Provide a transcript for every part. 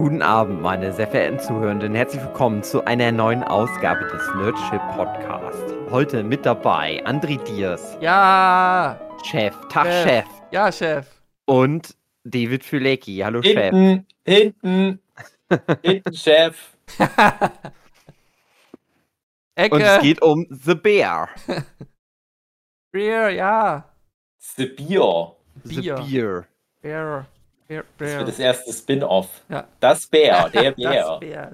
Guten Abend, meine sehr verehrten Zuhörenden. Herzlich willkommen zu einer neuen Ausgabe des Nerdship-Podcast. Heute mit dabei André Diers. Ja! Chef. Tag, Chef. Ja, Chef. Und David Füleki. Hallo, hinten, Chef. Hinten, Chef. Ecke. Und es geht um The Bear. Bear, ja. The Bear. The Bear. Bear. Bear. Das wird das erste Spin-Off. Ja. Das Bär, der Bär. Das Bär.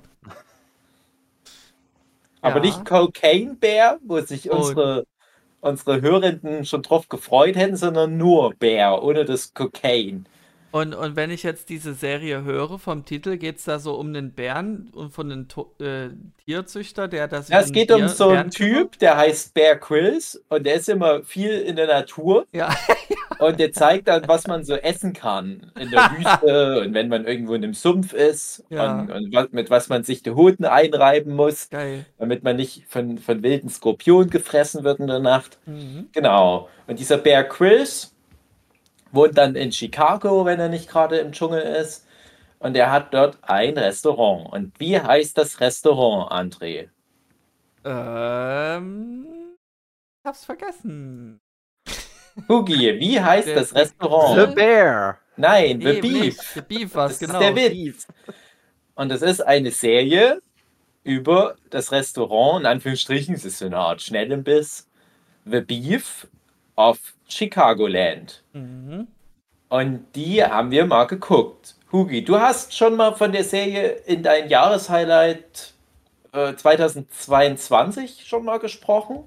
Aber nicht Cocaine Bear, wo sich unsere Hörenden schon drauf gefreut hätten, sondern nur Bär, ohne das Cocaine. Und wenn ich jetzt diese Serie höre, vom Titel geht es da so um einen Bären und von einem Tierzüchter, der das... Ja, es geht um so einen Typ, der heißt Bear Grylls und der ist immer viel in der Natur. Ja. Und der zeigt dann, was man so essen kann in der Wüste und wenn man irgendwo in einem Sumpf ist und mit was man sich die Hoden einreiben muss, damit man nicht von wilden Skorpionen gefressen wird in der Nacht. Mhm. Genau. Und dieser Bear Grylls wohnt dann in Chicago, wenn er nicht gerade im Dschungel ist. Und er hat dort ein Restaurant. Und wie heißt das Restaurant, André? Ich hab's vergessen. Hugi, wie heißt das Restaurant? The Bear. Nein, The Beef. The Beef war's, genau. Das ist der Witz. Und es ist eine Serie über das Restaurant, in Anführungsstrichen, es ist so eine Art Schnellimbiss, The Beef auf Chicagoland. Mhm. Und die haben wir mal geguckt. Hugi, du hast schon mal von der Serie in deinem Jahreshighlight 2022 schon mal gesprochen.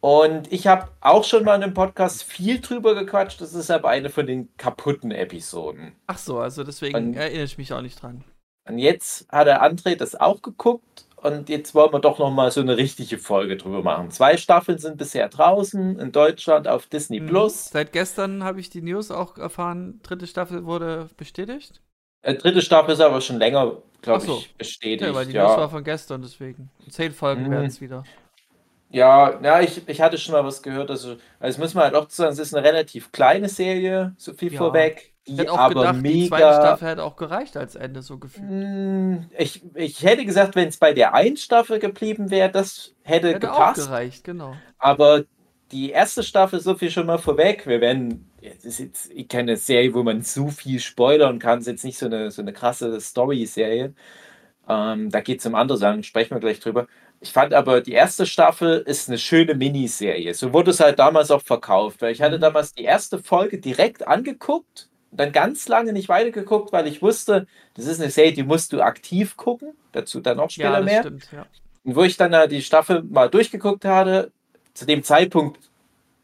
Und ich habe auch schon mal in einem Podcast viel drüber gequatscht. Das ist aber eine von den kaputten Episoden. Ach so, also deswegen erinnere ich mich auch nicht dran. Und jetzt hat der André das auch geguckt. Und jetzt wollen wir doch nochmal so eine richtige Folge drüber machen. 2 Staffeln sind bisher draußen, in Deutschland auf Disney+. Seit gestern habe ich die News auch erfahren, 3. Staffel wurde bestätigt? 3. Staffel ist aber schon länger, glaube ich, bestätigt. Ja, weil die News war von gestern, deswegen. 10 Folgen werden es wieder. Ja, ich hatte schon mal was gehört. Also das müssen wir halt auch sagen, es ist eine relativ kleine Serie, so viel vorweg. Ich hätte auch gedacht, die zweite Staffel hätte auch gereicht als Ende, so gefühlt. Ich hätte gesagt, wenn es bei der einen Staffel geblieben wäre, das hätte gepasst. Hätte auch gereicht, genau. Aber die erste Staffel, so viel schon mal vorweg, es ist jetzt keine Serie, wo man so viel spoilern kann, es ist jetzt nicht so eine krasse Story-Serie. Da geht es um andere Sachen, sprechen wir gleich drüber. Ich fand aber, die erste Staffel ist eine schöne Miniserie. So wurde es halt damals auch verkauft, weil ich hatte damals die erste Folge direkt angeguckt, dann ganz lange nicht weitergeguckt, weil ich wusste, das ist eine Serie, die musst du aktiv gucken. Dazu dann auch später mehr. Stimmt, ja. Und wo ich dann die Staffel mal durchgeguckt hatte, zu dem Zeitpunkt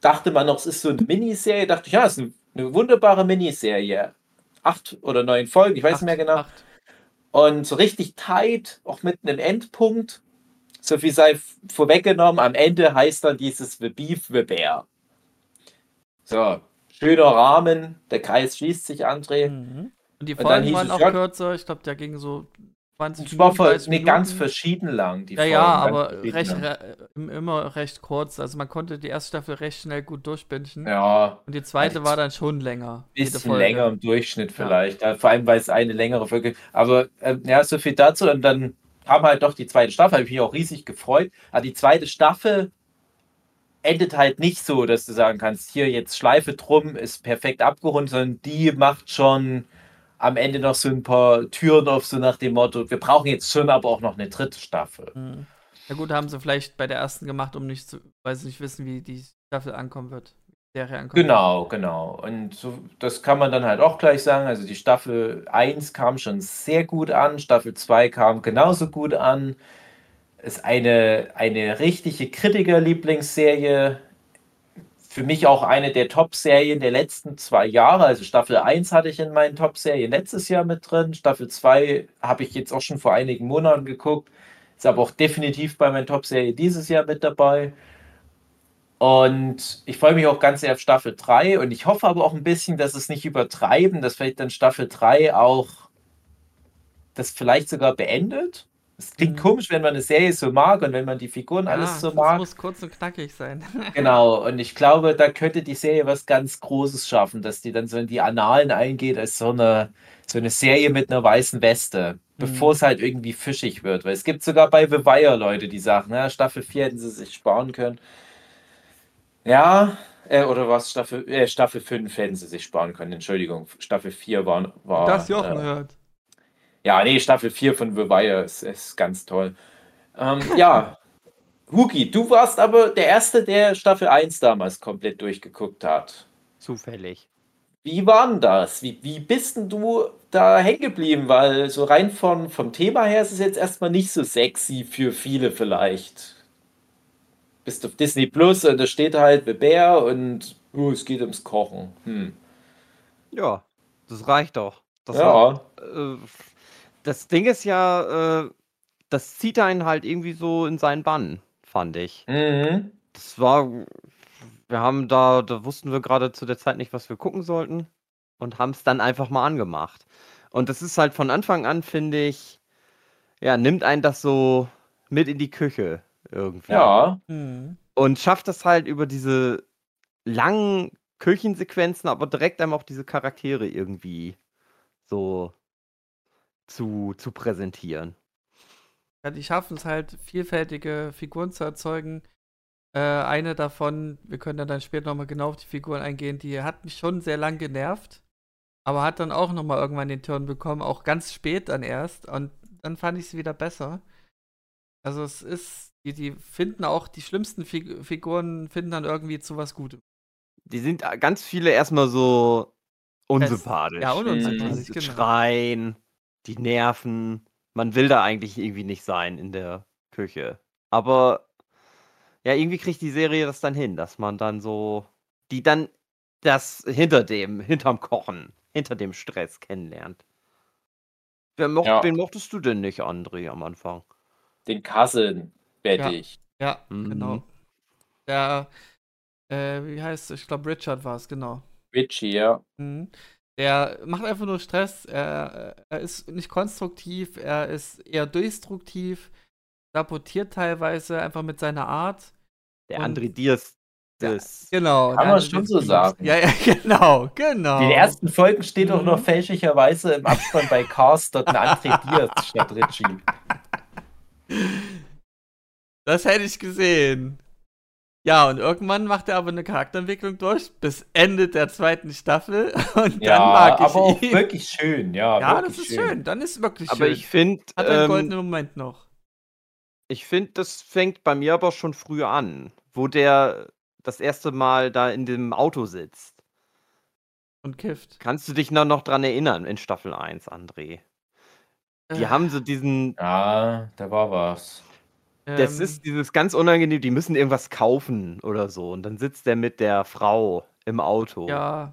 dachte man noch, es ist so eine Miniserie. Dachte ich, ja, es ist eine wunderbare Miniserie. 8 oder 9 Folgen, ich weiß nicht mehr genau. 8. Und so richtig tight, auch mit einem Endpunkt. So viel sei vorweggenommen, am Ende heißt dann dieses The Beef, The Bear. So. Schöner Rahmen, der Kreis schließt sich, André. Mhm. Und die Folgen waren auch kürzer, ich glaube, der ging so 20 Minuten. Es war nicht ganz verschieden lang. Aber immer recht kurz. Also man konnte die erste Staffel recht schnell gut durchbinden. Ja. Und die zweite war dann schon länger. Bisschen länger im Durchschnitt vielleicht. Ja. Vor allem, weil es eine längere Folge ist. Aber so viel dazu. Und dann kam halt doch die zweite Staffel. Habe ich mich auch riesig gefreut. Aber die zweite Staffel endet halt nicht so, dass du sagen kannst, hier jetzt Schleife drum, ist perfekt abgerundet, sondern die macht schon am Ende noch so ein paar Türen auf, so nach dem Motto, wir brauchen jetzt schon aber auch noch eine 3. Staffel. Mhm. Na gut, haben sie vielleicht bei der ersten gemacht, weil sie nicht wissen, wie die Staffel ankommen wird. Genau. Und so, das kann man dann halt auch gleich sagen, also die Staffel 1 kam schon sehr gut an, Staffel 2 kam genauso gut an. Ist eine richtige Kritiker-Lieblingsserie. Für mich auch eine der Top-Serien der letzten 2 Jahre. Also Staffel 1 hatte ich in meinen Top-Serien letztes Jahr mit drin. Staffel 2 habe ich jetzt auch schon vor einigen Monaten geguckt. Ist aber auch definitiv bei meinen Top-Serien dieses Jahr mit dabei. Und ich freue mich auch ganz sehr auf Staffel 3. Und ich hoffe aber auch ein bisschen, dass es nicht übertreiben, dass vielleicht dann Staffel 3 auch das vielleicht sogar beendet. Es klingt komisch, wenn man eine Serie so mag und wenn man die Figuren alles so mag. Das muss kurz und knackig sein. Genau, und ich glaube, da könnte die Serie was ganz Großes schaffen, dass die dann so in die Annalen eingeht als so eine Serie mit einer weißen Weste, bevor es halt irgendwie fischig wird. Weil es gibt sogar bei The Wire Leute, die sagen, na, Staffel 4 hätten sie sich sparen können. Ja, oder was, Staffel 5 hätten sie sich sparen können, Entschuldigung. Staffel 4 war das Jochen hört. Ja, nee, Staffel 4 von The Wire ist ganz toll. Ja, Hugi, du warst aber der Erste, der Staffel 1 damals komplett durchgeguckt hat. Zufällig. Wie war denn das? Wie bist denn du da hängen geblieben? Weil so rein vom Thema her ist es jetzt erstmal nicht so sexy für viele vielleicht. Bist auf Disney Plus und da steht halt The Bear und es geht ums Kochen. Ja, das reicht doch. Das Das Ding ist ja, das zieht einen halt irgendwie so in seinen Bann, fand ich. Das war, da wussten wir gerade zu der Zeit nicht, was wir gucken sollten und haben es dann einfach mal angemacht. Und das ist halt von Anfang an, finde ich, ja, nimmt einen das so mit in die Küche irgendwie. Ja. Und schafft das halt über diese langen Küchensequenzen, aber direkt einem auch diese Charaktere irgendwie so zu präsentieren. Ja, die schaffen es halt, vielfältige Figuren zu erzeugen. Eine davon, wir können dann später nochmal genau auf die Figuren eingehen, die hat mich schon sehr lang genervt, aber hat dann auch nochmal irgendwann den Turn bekommen, auch ganz spät dann erst, und dann fand ich sie wieder besser. Also es ist, die finden auch, die schlimmsten Figuren finden dann irgendwie zu was Gutem. Die sind ganz viele erstmal so unsympathisch. Ja, unsympathisch, genau. Schreien. Die Nerven, man will da eigentlich irgendwie nicht sein in der Küche. Aber ja, irgendwie kriegt die Serie das dann hin, dass man dann so, die dann das hinterm Kochen, hinter dem Stress kennenlernt. Wen mochtest du denn nicht, André, am Anfang? Den Cousin, ich. Ja, genau. Der, wie heißt es? Ich glaube, Richard war es, genau. Richie, ja. Er macht einfach nur Stress, er ist nicht konstruktiv, er ist eher destruktiv, sabotiert teilweise einfach mit seiner Art. Der André Diers. Genau. Kann man schon so sagen. Ja, genau. In den ersten Folgen steht doch noch fälschlicherweise im Abspann bei Cars dort ein André Diers statt Richie. Das hätte ich gesehen. Ja, und irgendwann macht er aber eine Charakterentwicklung durch, bis Ende der zweiten Staffel, und dann mag ich ihn. Ja, aber auch wirklich schön, ja. Ja, das ist schön, dann ist es wirklich schön. Aber ich finde... Hat einen goldenen Moment noch. Ich finde, das fängt bei mir aber schon früh an, wo der das erste Mal da in dem Auto sitzt. Und kifft. Kannst du dich noch dran erinnern in Staffel 1, André? Die haben so diesen... Ja, da war was. Das ist dieses ganz unangenehm, die müssen irgendwas kaufen oder so. Und dann sitzt der mit der Frau im Auto. Ja.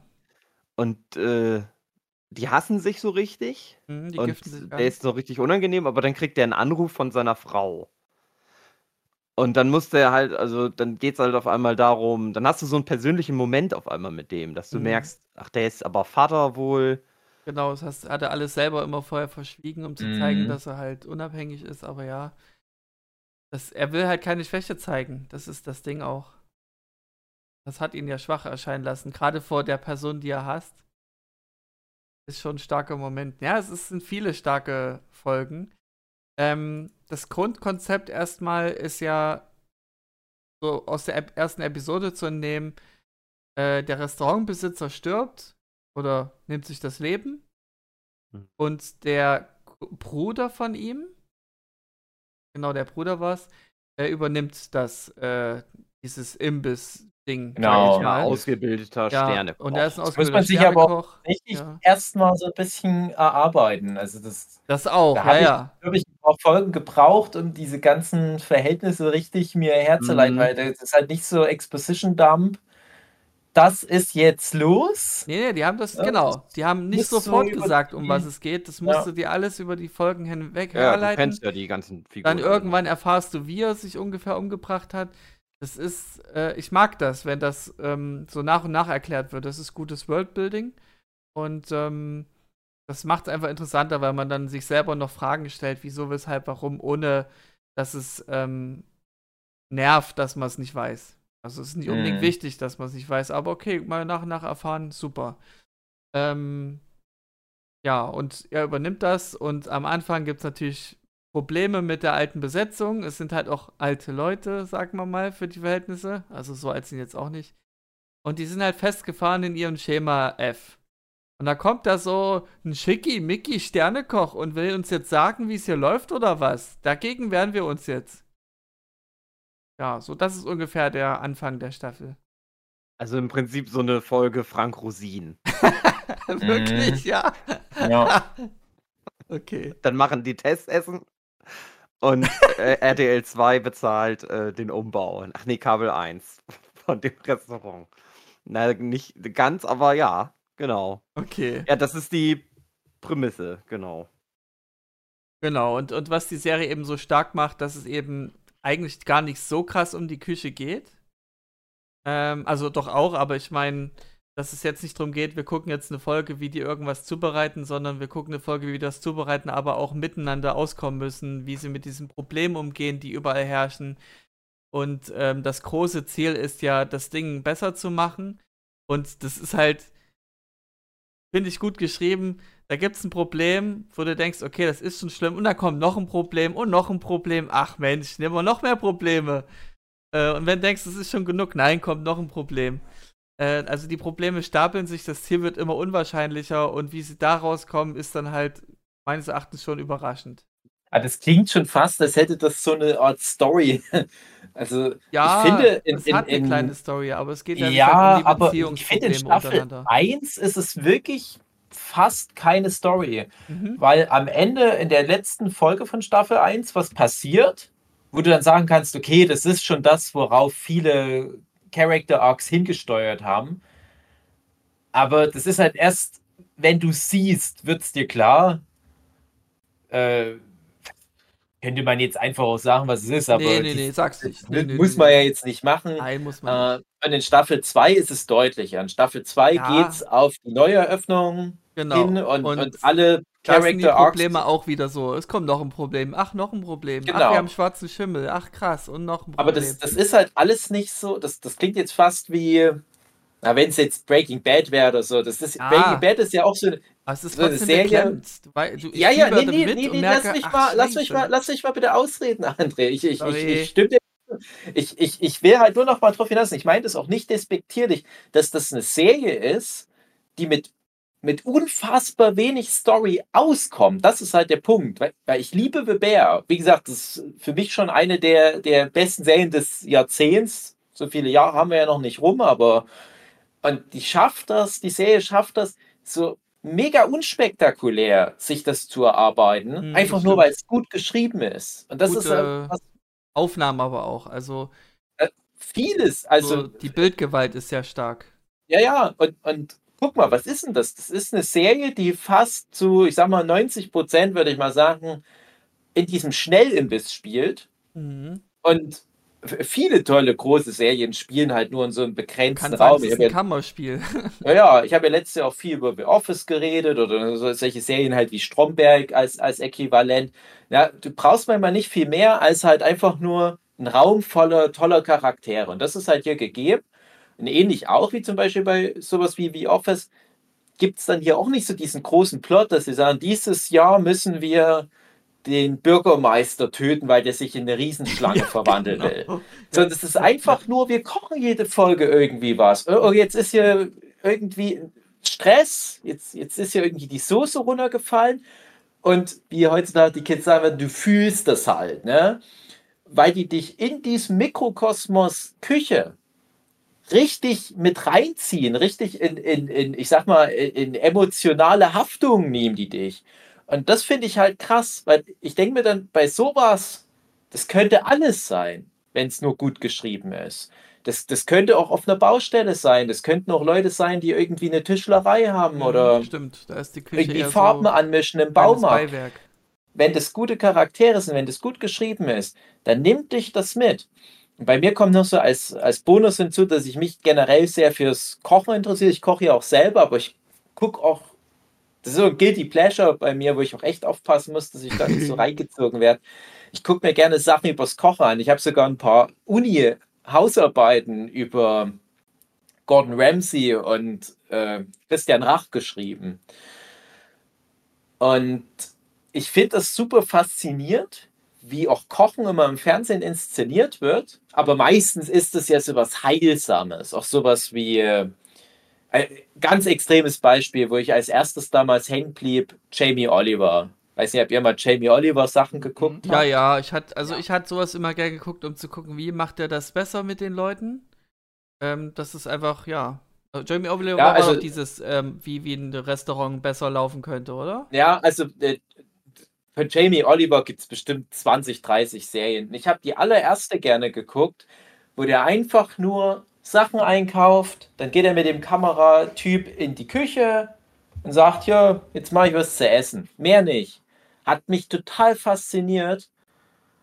Und die hassen sich so richtig. Die giften sich an. Der ist so richtig unangenehm, aber dann kriegt er einen Anruf von seiner Frau. Und dann muss der halt, also dann geht's halt auf einmal darum, dann hast du so einen persönlichen Moment auf einmal mit dem, dass du merkst, ach, der ist aber Vater wohl. Genau, das hat er alles selber immer vorher verschwiegen, um zu zeigen, dass er halt unabhängig ist, aber ja. Er will halt keine Schwäche zeigen. Das ist das Ding auch. Das hat ihn ja schwach erscheinen lassen. Gerade vor der Person, die er hasst. Ist schon ein starker Moment. Ja, sind viele starke Folgen. Das Grundkonzept erstmal ist ja so aus der ersten Episode zu entnehmen, der Restaurantbesitzer stirbt oder nimmt sich das Leben. Und der Bruder von ihm, der Bruder war's, er übernimmt das, dieses Imbiss-Ding. Genau, ein ausgebildeter Sternekoch. Und er ist ein ausgebildeter Sternekoch. Das muss man sich aber auch richtig erstmal so ein bisschen erarbeiten. Also das auch, da habe ich, glaube ich, auch Folgen gebraucht, um diese ganzen Verhältnisse richtig mir herzuleiten, weil das ist halt nicht so Exposition-Dump. Das ist jetzt los? Nee, die haben das, die haben nicht sofort gesagt, um was es geht. Das musst du dir alles über die Folgen hinweg herleiten. Du kennst ja die ganzen Figuren. Dann irgendwann erfahrst du, wie er sich ungefähr umgebracht hat. Das ist, ich mag das, wenn das so nach und nach erklärt wird. Das ist gutes Worldbuilding. Und Das macht es einfach interessanter, weil man dann sich selber noch Fragen stellt, wieso, weshalb, warum, ohne dass es nervt, dass man es nicht weiß. Also es ist nicht unbedingt wichtig, dass man es nicht weiß, aber okay, mal nach erfahren, super. Ja, und er übernimmt das und am Anfang gibt es natürlich Probleme mit der alten Besetzung. Es sind halt auch alte Leute, sagen wir mal, für die Verhältnisse. Also so alt sind jetzt auch nicht. Und die sind halt festgefahren in ihrem Schema F. Und da kommt da so ein Schicki-Micki-Sternekoch und will uns jetzt sagen, wie es hier läuft oder was. Dagegen wehren wir uns jetzt. Ja, so das ist ungefähr der Anfang der Staffel. Also im Prinzip so eine Folge Frank Rosin. Wirklich, ja? Ja. Okay. Dann machen die Testessen und RTL 2 bezahlt den Umbau. Ach nee, Kabel 1 von dem Restaurant. Na, nicht ganz, aber ja, genau. Okay. Ja, das ist die Prämisse, genau. Genau, und was die Serie eben so stark macht, dass es eben eigentlich gar nicht so krass um die Küche geht. Also doch auch, aber ich meine, dass es jetzt nicht darum geht, wir gucken jetzt eine Folge, wie die irgendwas zubereiten, sondern wir gucken eine Folge, wie die das zubereiten, aber auch miteinander auskommen müssen, wie sie mit diesen Problemen umgehen, die überall herrschen. Und das große Ziel ist ja, das Ding besser zu machen. Und das ist halt, finde ich, gut geschrieben. Da gibt es ein Problem, wo du denkst, okay, das ist schon schlimm. Und dann kommt noch ein Problem und noch ein Problem. Ach Mensch, nehmen wir noch mehr Probleme. Und wenn du denkst, das ist schon genug, nein, kommt noch ein Problem. Also die Probleme stapeln sich, das Ziel wird immer unwahrscheinlicher und wie sie da rauskommen, ist dann halt meines Erachtens schon überraschend. Ah, das klingt schon fast, als hätte das so eine Art Story. Also ja, ich finde, es hat eine kleine Story, aber es geht ja nicht um die Beziehungsprobleme untereinander. Aber ich finde, in Staffel 1 ist es wirklich fast keine Story, weil am Ende in der letzten Folge von Staffel 1 was passiert, wo du dann sagen kannst, okay, das ist schon das, worauf viele Character Arcs hingesteuert haben. Aber das ist halt erst, wenn du siehst, wird es dir klar. Könnte man jetzt einfach auch sagen, was es ist, aber nee, sag's nicht. Muss man ja jetzt nicht machen. Nein, muss man nicht. Und in Staffel 2 ist es deutlicher. In Staffel 2 geht's auf die Neueröffnung hin und alle Character Arcs. Probleme auch wieder so. Es kommt noch ein Problem. Ach, noch ein Problem. Genau. Ach, wir haben schwarzen Schimmel. Ach, krass. Und noch ein Problem. Aber das ist halt alles nicht so. Das klingt jetzt fast wie, na, wenn es jetzt Breaking Bad wäre oder so. Das ist, Breaking Bad ist ja auch so, es ist so eine Serie. Lass mich mal bitte ausreden, André. Ich stimme dir. Ich will halt nur noch mal drauf hinaus. Ich meine das auch nicht despektierlich, dass das eine Serie ist, die mit unfassbar wenig Story auskommen. Das ist halt der Punkt. Weil ich liebe The Bear. Wie gesagt, das ist für mich schon eine der besten Serien des Jahrzehnts. So viele Jahre haben wir ja noch nicht rum, aber und die Serie schafft das, so mega unspektakulär, sich das zu erarbeiten. Einfach nur, weil es gut geschrieben ist. Und das ist halt Aufnahmen aber auch. Also vieles. Also die Bildgewalt ist sehr stark. Ja. Und guck mal, was ist denn das? Das ist eine Serie, die fast zu, ich sag mal, 90%, würde ich mal sagen, in diesem Schnellimbiss spielt. Und viele tolle, große Serien spielen halt nur in so einem begrenzten Raum. Das ist ein Kammerspiel. Ja, ich habe ja letztes Jahr auch viel über The Office geredet oder solche Serien halt wie Stromberg als Äquivalent. Ja, du brauchst manchmal nicht viel mehr als halt einfach nur einen Raum voller toller Charaktere. Und das ist halt hier gegeben. Und ähnlich auch wie zum Beispiel bei sowas wie The Office gibt es dann hier auch nicht so diesen großen Plot, dass sie sagen, dieses Jahr müssen wir den Bürgermeister töten, weil der sich in eine Riesenschlange verwandeln will. Sondern es ist einfach nur, wir kochen jede Folge irgendwie was. Oh, jetzt ist hier irgendwie Stress, jetzt ist hier irgendwie die Soße runtergefallen und wie heutzutage die Kids sagen, du fühlst das halt, ne? Weil die dich in diesem Mikrokosmos Küche richtig mit reinziehen, richtig in emotionale Haftung nehmen die dich. Und das finde ich halt krass, weil ich denke mir dann bei sowas, das könnte alles sein, wenn es nur gut geschrieben ist. Das könnte auch auf einer Baustelle sein, das könnten auch Leute sein, die irgendwie eine Tischlerei haben oder stimmt, da ist die Küche irgendwie Farben so anmischen im Baumarkt. Beiwerk. Wenn das gute Charaktere sind, wenn das gut geschrieben ist, dann nimmt dich das mit. Bei mir kommt noch so als Bonus hinzu, dass ich mich generell sehr fürs Kochen interessiere. Ich koche ja auch selber, aber ich gucke auch Das ist so ein Guilty Pleasure bei mir, wo ich auch echt aufpassen muss, dass ich da nicht so reingezogen werde. Ich gucke mir gerne Sachen übers Kochen an. Ich habe sogar ein paar Uni-Hausarbeiten über Gordon Ramsay und Christian Rach geschrieben. Und ich finde das super faszinierend, wie auch Kochen immer im Fernsehen inszeniert wird. Aber meistens ist es ja sowas Heilsames. Auch sowas wie, ein ganz extremes Beispiel, wo ich als erstes damals hängen blieb, Jamie Oliver. Weiß nicht, habt ihr mal Jamie Oliver Sachen geguckt? Ja, ja, ich hatte sowas immer gerne geguckt, um zu gucken, wie macht er das besser mit den Leuten. Das ist einfach, ja. Jamie Oliver war also, auch dieses, wie ein Restaurant besser laufen könnte, oder? Ja, also für Jamie Oliver gibt es bestimmt 20, 30 Serien. Ich habe die allererste gerne geguckt, wo der einfach nur Sachen einkauft, dann geht er mit dem Kameratyp in die Küche und sagt, ja, jetzt mache ich was zu essen. Mehr nicht. Hat mich total fasziniert,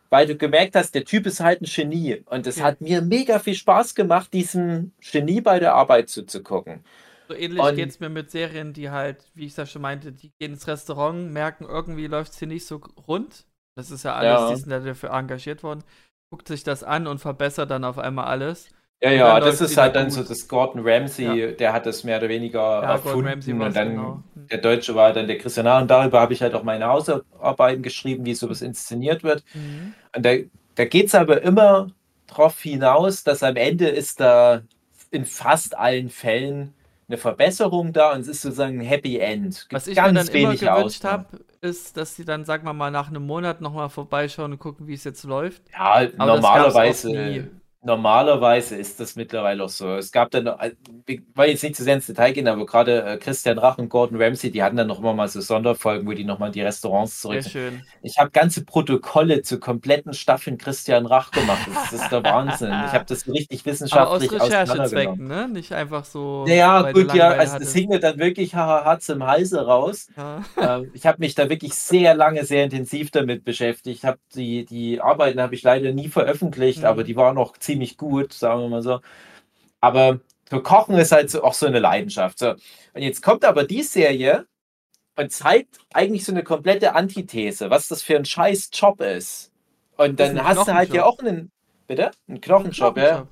weil du gemerkt hast, der Typ ist halt ein Genie. Und es hat mir mega viel Spaß gemacht, diesem Genie bei der Arbeit zuzugucken. So ähnlich geht es mir mit Serien, die halt, wie ich das schon meinte, die gehen ins Restaurant, merken, irgendwie läuft es hier nicht so rund. Das ist ja alles, die sind dafür engagiert worden. Guckt sich das an und verbessert dann auf einmal alles. Ja, ja, das ist halt dann gut. So das Gordon Ramsay, ja. Der hat das mehr oder weniger erfunden und dann genau. Der Deutsche war dann der Christian Rach und darüber habe ich halt auch meine Hausarbeiten geschrieben, wie sowas inszeniert wird. Mhm. Und da geht es aber immer drauf hinaus, dass am Ende ist da in fast allen Fällen eine Verbesserung da und es ist sozusagen ein Happy End. Was ich mir dann immer gewünscht habe, ist, dass sie dann, sagen wir mal, nach einem Monat nochmal vorbeischauen und gucken, wie es jetzt läuft. Ja, aber normalerweise... Normalerweise ist das mittlerweile auch so. Es gab dann, ich will jetzt nicht zu sehr ins Detail gehen, aber gerade Christian Rach und Gordon Ramsay, die hatten dann noch immer mal so Sonderfolgen, wo die nochmal in die Restaurants zurück. Sehr schön. Ich habe ganze Protokolle zu kompletten Staffeln Christian Rach gemacht. Das ist der Wahnsinn. Ich habe das richtig wissenschaftlich auseinandergenommen. Aus Recherchezwecken, ne? Nicht einfach so. Naja, gut, ja, also das hing mir dann wirklich hart zum Halse raus. Ja. Ich habe mich da wirklich sehr lange, sehr intensiv damit beschäftigt. Die Arbeiten habe ich leider nie veröffentlicht, aber die waren noch ziemlich gut, sagen wir mal so. Aber für Kochen ist halt so, auch so eine Leidenschaft. So. Und jetzt kommt aber die Serie und zeigt eigentlich so eine komplette Antithese, was das für ein scheiß Job ist. Und dann hast du halt ja auch einen, bitte? Einen Knochenjob, ja.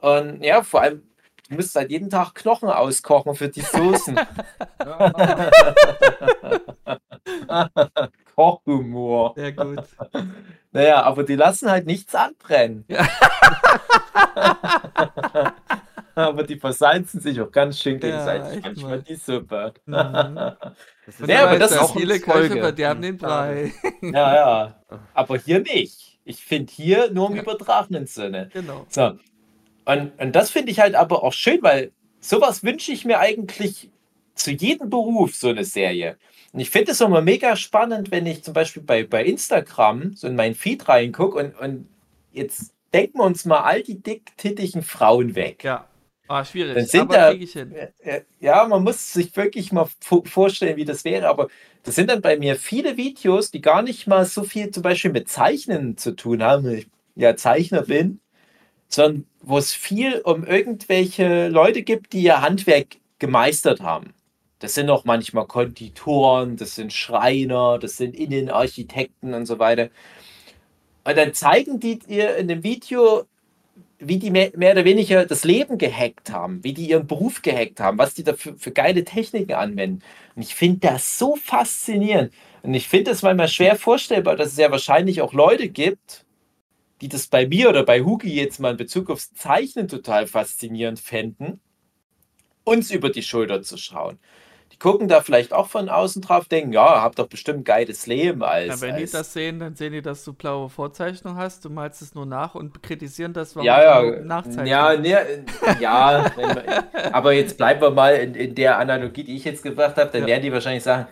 Und ja, vor allem, du musst halt jeden Tag Knochen auskochen für die Soßen. Kochhumor. Sehr gut. Naja, aber die lassen halt nichts anbrennen. Ja. Aber die versalzen sich auch ganz schön gegenseitig. Ja, manchmal die Suppe. Mhm. Das ist viele Köche, die haben den Brei. Ja, ja. Aber hier nicht. Ich finde hier nur im übertragenen Sinne. Genau. So. Und das finde ich halt aber auch schön, weil sowas wünsche ich mir eigentlich zu jedem Beruf, so eine Serie. Und ich finde es immer mega spannend, wenn ich zum Beispiel bei Instagram so in meinen Feed reingucke und jetzt denken wir uns mal all die dicktittigen Frauen weg. Ja, schwierig, dann sind aber kriege ich hin. Ja, man muss sich wirklich mal vorstellen, wie das wäre, aber das sind dann bei mir viele Videos, die gar nicht mal so viel zum Beispiel mit Zeichnen zu tun haben, weil ich ja Zeichner bin, sondern wo es viel um irgendwelche Leute gibt, die ihr Handwerk gemeistert haben. Das sind auch manchmal Konditoren, das sind Schreiner, das sind Innenarchitekten und so weiter. Und dann zeigen die ihr in dem Video, wie die mehr oder weniger das Leben gehackt haben, wie die ihren Beruf gehackt haben, was die da für geile Techniken anwenden. Und ich finde das so faszinierend. Und ich finde es manchmal schwer vorstellbar, dass es ja wahrscheinlich auch Leute gibt, die das bei mir oder bei Hugi jetzt mal in Bezug aufs Zeichnen total faszinierend fänden, uns über die Schulter zu schauen. Die gucken da vielleicht auch von außen drauf, denken, ja, habt doch bestimmt ein geiles Leben. Wenn die das sehen, dann sehen die, dass du blaue Vorzeichnung hast, du malst es nur nach und kritisieren das, warum du nachzeichnest. Ja, aber jetzt bleiben wir mal in der Analogie, die ich jetzt gebracht habe, dann werden die wahrscheinlich sagen,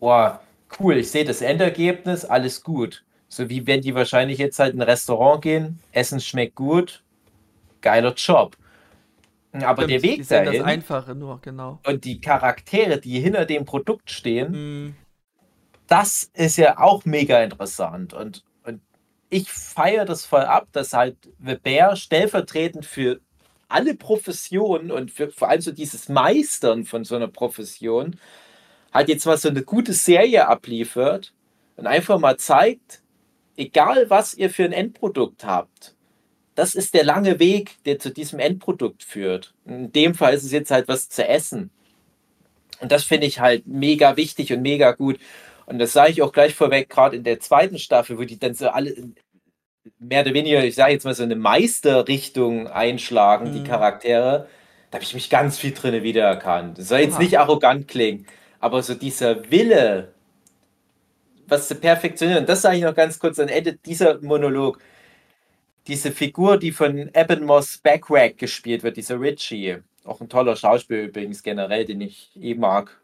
boah, cool, ich sehe das Endergebnis, alles gut. So wie wenn die wahrscheinlich jetzt halt in ein Restaurant gehen, Essen schmeckt gut, geiler Job. Aber stimmt, der Weg dahin, das Einfache nur, genau. Und die Charaktere, die hinter dem Produkt stehen, das ist ja auch mega interessant. Und ich feiere das voll ab, dass halt The Bear stellvertretend für alle Professionen und vor allem so dieses Meistern von so einer Profession halt jetzt mal so eine gute Serie abliefert und einfach mal zeigt, egal was ihr für ein Endprodukt habt, das ist der lange Weg, der zu diesem Endprodukt führt. In dem Fall ist es jetzt halt was zu essen. Und das finde ich halt mega wichtig und mega gut. Und das sage ich auch gleich vorweg, gerade in der zweiten Staffel, wo die dann so alle mehr oder weniger, ich sage jetzt mal so eine Meisterrichtung einschlagen, die Charaktere. Da habe ich mich ganz viel drin wiedererkannt. Das soll jetzt nicht arrogant klingen, aber so dieser Wille, was zu perfektionieren, das sage ich noch ganz kurz am Ende dieser Monolog. Diese Figur, die von Eben Moss Backrack gespielt wird, dieser Richie, auch ein toller Schauspieler übrigens generell, den ich eh mag.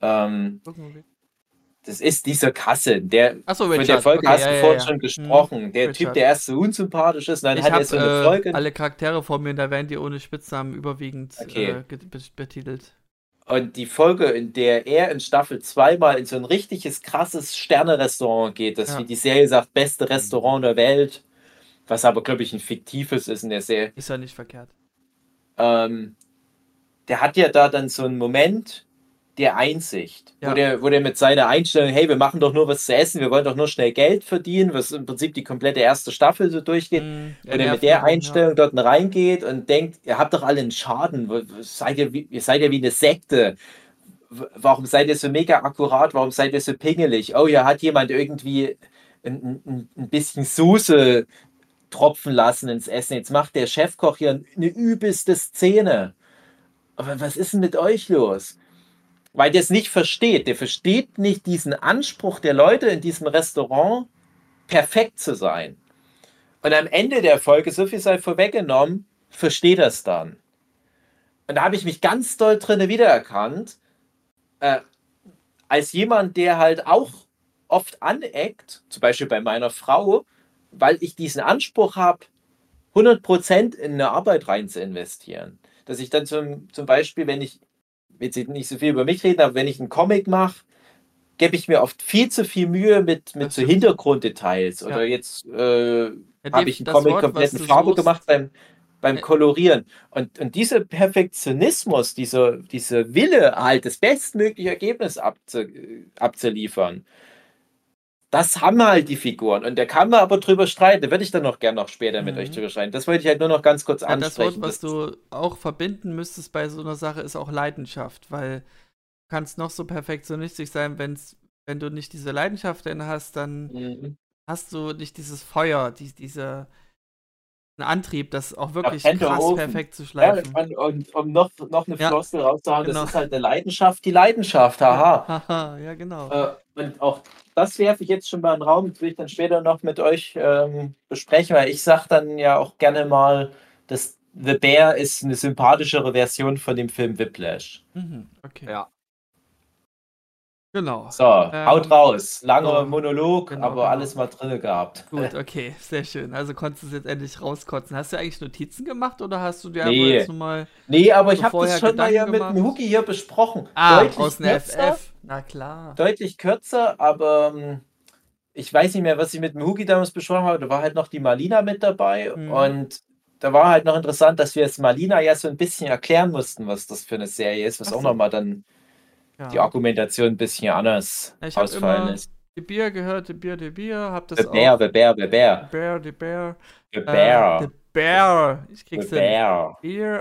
Das ist dieser Kasse, der von der Folge hast du vorhin schon gesprochen. Der Richard. Typ, der erst so unsympathisch ist, dann hat er so eine Folge. Alle Charaktere vor mir, da werden die ohne Spitznamen überwiegend betitelt. Und die Folge, in der er in Staffel 2 mal in so ein richtiges, krasses Sterne-Restaurant geht, das wie die Serie sagt, beste Restaurant der Welt, was aber, glaube ich, ein fiktives ist in der Serie. Ist ja nicht verkehrt. Der hat ja da dann so einen Moment der Einsicht, wo der mit seiner Einstellung, hey, wir machen doch nur was zu essen, wir wollen doch nur schnell Geld verdienen, was im Prinzip die komplette erste Staffel so durchgeht, wo der mit der Einstellung dort reingeht und denkt, ihr habt doch alle einen Schaden, ihr seid ja wie eine Sekte, warum seid ihr so mega akkurat, warum seid ihr so pingelig, oh, hier hat jemand irgendwie ein bisschen Soße tropfen lassen ins Essen, jetzt macht der Chefkoch hier eine übelste Szene, aber was ist denn mit euch los? Weil der es nicht versteht. Der versteht nicht diesen Anspruch der Leute in diesem Restaurant, perfekt zu sein. Und am Ende der Folge, so viel sei vorweggenommen, versteht er es dann. Und da habe ich mich ganz doll drin wiedererkannt, als jemand, der halt auch oft aneckt, zum Beispiel bei meiner Frau, weil ich diesen Anspruch habe, 100% in eine Arbeit rein zu investieren. Dass ich dann zum Beispiel, wenn ich jetzt nicht so viel über mich reden, aber wenn ich einen Comic mache, gebe ich mir oft viel zu viel Mühe mit so Hintergrunddetails. Oder jetzt habe ich einen Comic komplett in Farbe gemacht beim Kolorieren. Und dieser Perfektionismus, dieser Wille, halt das bestmögliche Ergebnis abzuliefern, das haben halt die Figuren. Und da kann man aber drüber streiten. Da würde ich dann noch gerne noch später mit euch drüber streiten. Das wollte ich halt nur noch ganz kurz ansprechen. Das Wort, was du auch verbinden müsstest bei so einer Sache, ist auch Leidenschaft. Weil du kannst noch so perfektionistisch sein, wenn du nicht diese Leidenschaft denn hast, dann hast du nicht dieses Feuer, diesen Antrieb, das auch wirklich krass perfekt zu schleifen. Ja, und um noch eine Floskel rauszuhauen, das ist halt eine Leidenschaft, die Leidenschaft, haha. Ja, genau. Und auch das werfe ich jetzt schon mal in den Raum, das will ich dann später noch mit euch besprechen, weil ich sage dann ja auch gerne mal, dass The Bear ist eine sympathischere Version von dem Film Whiplash. Okay. Ja. Genau. So, haut raus. Langer Monolog, aber alles mal drin gehabt. Gut, okay, sehr schön. Also konntest du es jetzt endlich rauskotzen. Hast du eigentlich Notizen gemacht oder hast du dir einfach jetzt nochmal... Nee, aber ich habe das schon mal mit dem Hugi hier besprochen. Deutlich aus einer FF. Na klar. Deutlich kürzer, aber ich weiß nicht mehr, was ich mit dem Hugi damals besprochen habe. Da war halt noch die Marlina mit dabei und da war halt noch interessant, dass wir es Marlina ja so ein bisschen erklären mussten, was das für eine Serie ist, was auch nochmal dann... Die Argumentation ein bisschen anders ausfallen ist. The Bear gehört, The Bear, hab das auch. The Bear. Ich krieg's hin. Bear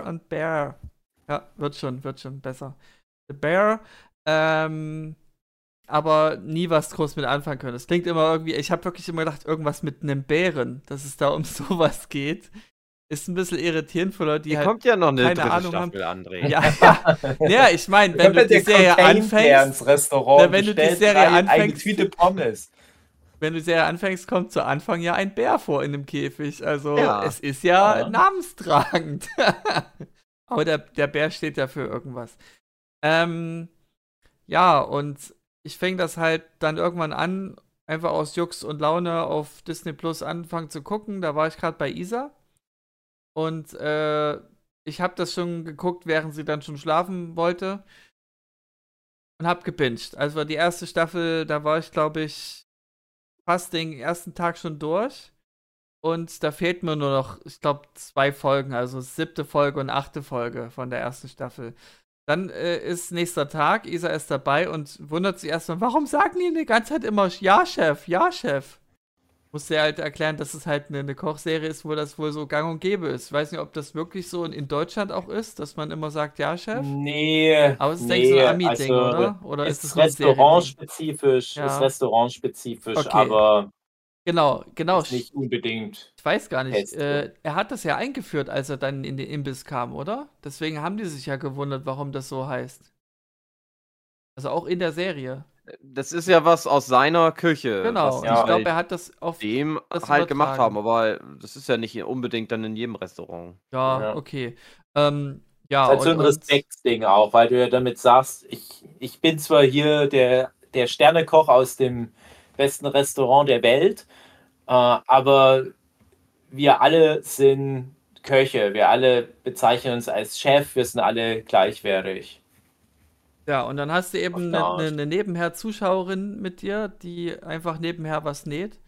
und Bear. Ja, wird schon besser. The Bear, aber nie was groß mit anfangen können. Das klingt immer irgendwie, ich habe wirklich immer gedacht, irgendwas mit einem Bären, dass es da um sowas geht. Ist ein bisschen irritierend für Leute, die halt kommt ja noch eine keine Ahnung Staffel, haben. André. Ja, ich meine, wenn du die Serie anfängst, wenn du die Serie anfängst, kommt zu Anfang ja ein Bär vor in dem Käfig. Also es ist ja namenstragend. Aber der Bär steht ja für irgendwas. Ja, und ich fängt das halt dann irgendwann an, einfach aus Jux und Laune auf Disney+ anfangen zu gucken. Da war ich gerade bei Isa. Und ich habe das schon geguckt, während sie dann schon schlafen wollte. Und habe gebinged. Also die erste Staffel, da war ich, glaube ich, fast den ersten Tag schon durch. Und da fehlt mir nur noch, ich glaube, 2 Folgen. Also 7. Folge und 8. Folge von der ersten Staffel. Dann ist nächster Tag, Isa ist dabei und wundert sich erstmal, warum sagen die die ganze Zeit immer ja, Chef, ja, Chef? Musste er halt erklären, dass es halt eine Kochserie ist, wo das wohl so gang und gäbe ist. Ich weiß nicht, ob das wirklich so in Deutschland auch ist, dass man immer sagt, ja, Chef? Nee. Aber es ist eigentlich so ein Ami-Ding, also, oder? Oder ist es restaurantspezifisch, ja. Ist restaurantspezifisch, okay. Aber genau. Ist nicht unbedingt. Ich weiß gar nicht. Er hat das ja eingeführt, als er dann in den Imbiss kam, oder? Deswegen haben die sich ja gewundert, warum das so heißt. Also auch in der Serie. Das ist ja was aus seiner Küche. Genau, ich glaube, er hat das auf dem halt gemacht haben, aber das ist ja nicht unbedingt dann in jedem Restaurant. Ja, okay. Ja, das ist halt so ein Respektsding auch, weil du ja damit sagst, ich bin zwar hier der Sternekoch aus dem besten Restaurant der Welt, aber wir alle sind Köche, wir alle bezeichnen uns als Chef, wir sind alle gleichwertig. Ja, und dann hast du eben eine nebenher Zuschauerin mit dir, die einfach nebenher was näht.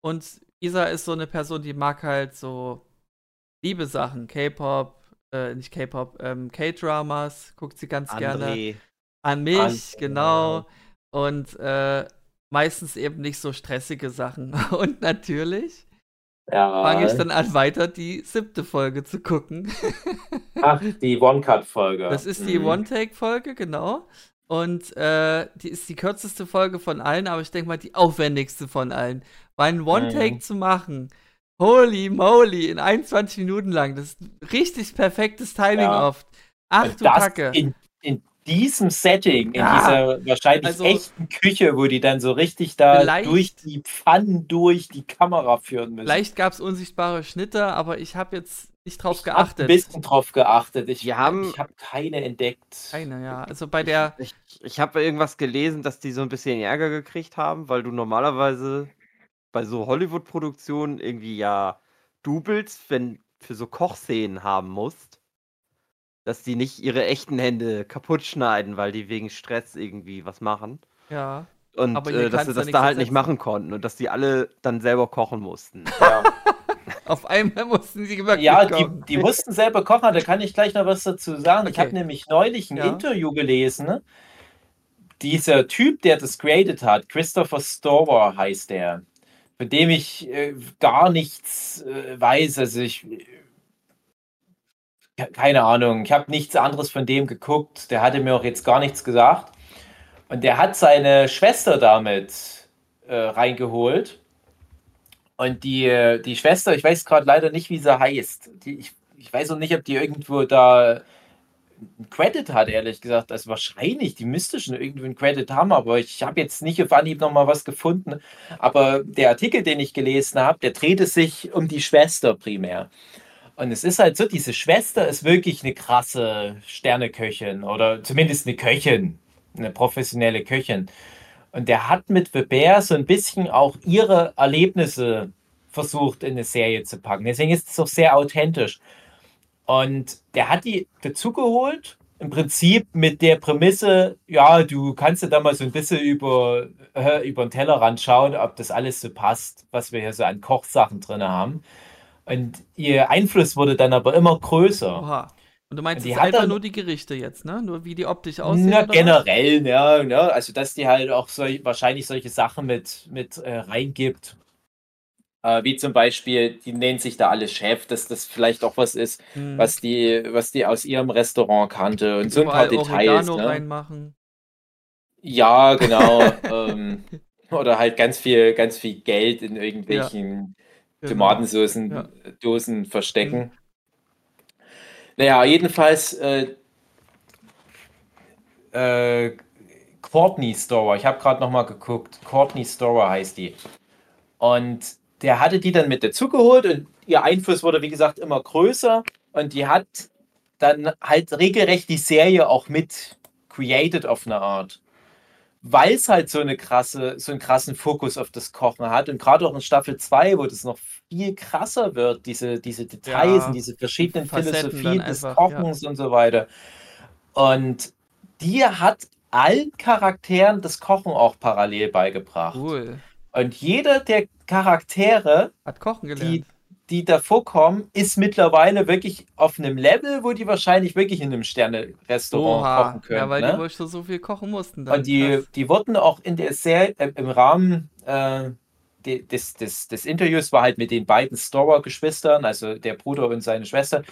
Und Isa ist so eine Person, die mag halt so liebe Sachen. K-Dramas guckt sie ganz gerne. An mich, genau. Und meistens eben nicht so stressige Sachen. Und natürlich fange ich dann an, weiter die 7. Folge zu gucken. Ach, die One-Cut-Folge. Das ist die One-Take-Folge, genau. Und die ist die kürzeste Folge von allen, aber ich denke mal, die aufwendigste von allen. Weil ein One-Take zu machen, holy moly, in 21 Minuten lang, das ist richtig perfektes Timing oft. Ach du Kacke. In diesem Setting, in dieser wahrscheinlich echten Küche, wo die dann so richtig da durch die Pfannen, durch die Kamera führen müssen. Vielleicht gab es unsichtbare Schnitte, aber ich habe jetzt nicht drauf geachtet. Ich habe ein bisschen drauf geachtet. Ich hab keine entdeckt. Keine, ja. Also bei der. Ich habe irgendwas gelesen, dass die so ein bisschen Ärger gekriegt haben, weil du normalerweise bei so Hollywood-Produktionen irgendwie Doubles, wenn für so Kochszenen haben musst. Dass die nicht ihre echten Hände kaputt schneiden, weil die wegen Stress irgendwie was machen. Ja. Und dass sie das da halt nicht machen konnten und dass die alle dann selber kochen mussten. Ja. Auf einmal mussten sie wirklich kochen. Die mussten selber kochen, da kann ich gleich noch was dazu sagen. Okay. Ich habe nämlich neulich ein Interview gelesen. Dieser Typ, der das created hat, Christopher Storer heißt der, von dem ich gar nichts weiß. Also keine Ahnung, ich habe nichts anderes von dem geguckt, der hatte mir auch jetzt gar nichts gesagt. Und der hat seine Schwester damit reingeholt. Und die Schwester, ich weiß gerade leider nicht, wie sie heißt. Ich weiß auch nicht, ob die irgendwo da einen Credit hat, ehrlich gesagt. Also wahrscheinlich, die müsste schon irgendwo einen Credit haben, aber ich habe jetzt nicht auf Anhieb nochmal was gefunden. Aber der Artikel, den ich gelesen habe, der drehte sich um die Schwester primär. Und es ist halt so, diese Schwester ist wirklich eine krasse Sterneköchin oder zumindest eine Köchin, eine professionelle Köchin. Und der hat mit The Bear so ein bisschen auch ihre Erlebnisse versucht in eine Serie zu packen. Deswegen ist es auch sehr authentisch. Und der hat die dazugeholt, im Prinzip mit der Prämisse, ja, du kannst ja da mal so ein bisschen über den Tellerrand schauen, ob das alles so passt, was wir hier so an Kochsachen drin haben. Und ihr Einfluss wurde dann aber immer größer. Oha. Und du meinst, es ist einfach nur die Gerichte jetzt, ne? Nur wie die optisch aussehen? Na, generell, was? Ja. Ne? Also, dass die halt auch wahrscheinlich solche Sachen mit reingibt. Wie zum Beispiel, die nennt sich da alle Chef, dass das vielleicht auch was ist, was die aus ihrem Restaurant kannte. Und so ein paar Details. Ne? Reinmachen. Ja, genau. Oder halt ganz viel Geld in irgendwelchen... Ja. Tomatensoßen, Dosen verstecken. Naja, jedenfalls Courtney Storer, ich habe gerade nochmal geguckt, Courtney Storer heißt die. Und der hatte die dann mit dazu geholt und ihr Einfluss wurde, wie gesagt, immer größer und die hat dann halt regelrecht die Serie auch mit created auf eine Art. Weil es halt so einen krassen Fokus auf das Kochen hat. Und gerade auch in Staffel 2, wo das noch viel krasser wird, diese Details und diese verschiedenen Facetten Philosophien des Kochens und so weiter. Und die hat allen Charakteren das Kochen auch parallel beigebracht. Cool. Und jeder der Charaktere hat Kochen gelernt. die davor kommen, ist mittlerweile wirklich auf einem Level, wo die wahrscheinlich wirklich in einem Sterne-Restaurant kochen können. Ja, weil die wohl schon so viel kochen mussten. Dann. Und die wurden auch in der Serie, im Rahmen des Interviews, war halt mit den beiden Storer-Geschwistern, also der Bruder und seine Schwester,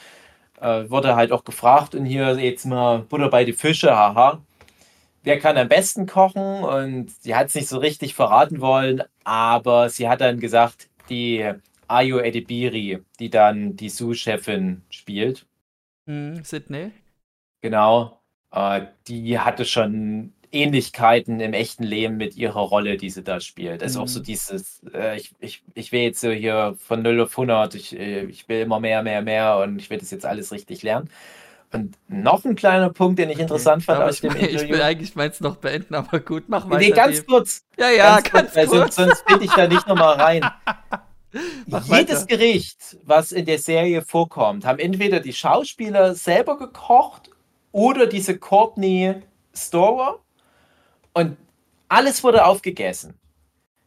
wurde halt auch gefragt, und hier jetzt mal Butter bei die Fische, haha. Wer kann am besten kochen? Und sie hat es nicht so richtig verraten wollen, aber sie hat dann gesagt, die Ayo Edebiri, die dann die Sous-Chefin spielt. Sydney. Genau. Die hatte schon Ähnlichkeiten im echten Leben mit ihrer Rolle, die sie da spielt. Also auch so dieses, ich will jetzt so hier von 0 auf 100, ich will immer mehr und ich will das jetzt alles richtig lernen. Und noch ein kleiner Punkt, den ich interessant fand aus dem Interview. Ich will eigentlich meins noch beenden, aber gut, mach weiter. Nee, ganz kurz. Ja, ganz kurz. Weil sonst bin ich da nicht nochmal rein. Jedes Gericht, was in der Serie vorkommt, haben entweder die Schauspieler selber gekocht oder diese Courtney Storer. Und alles wurde aufgegessen.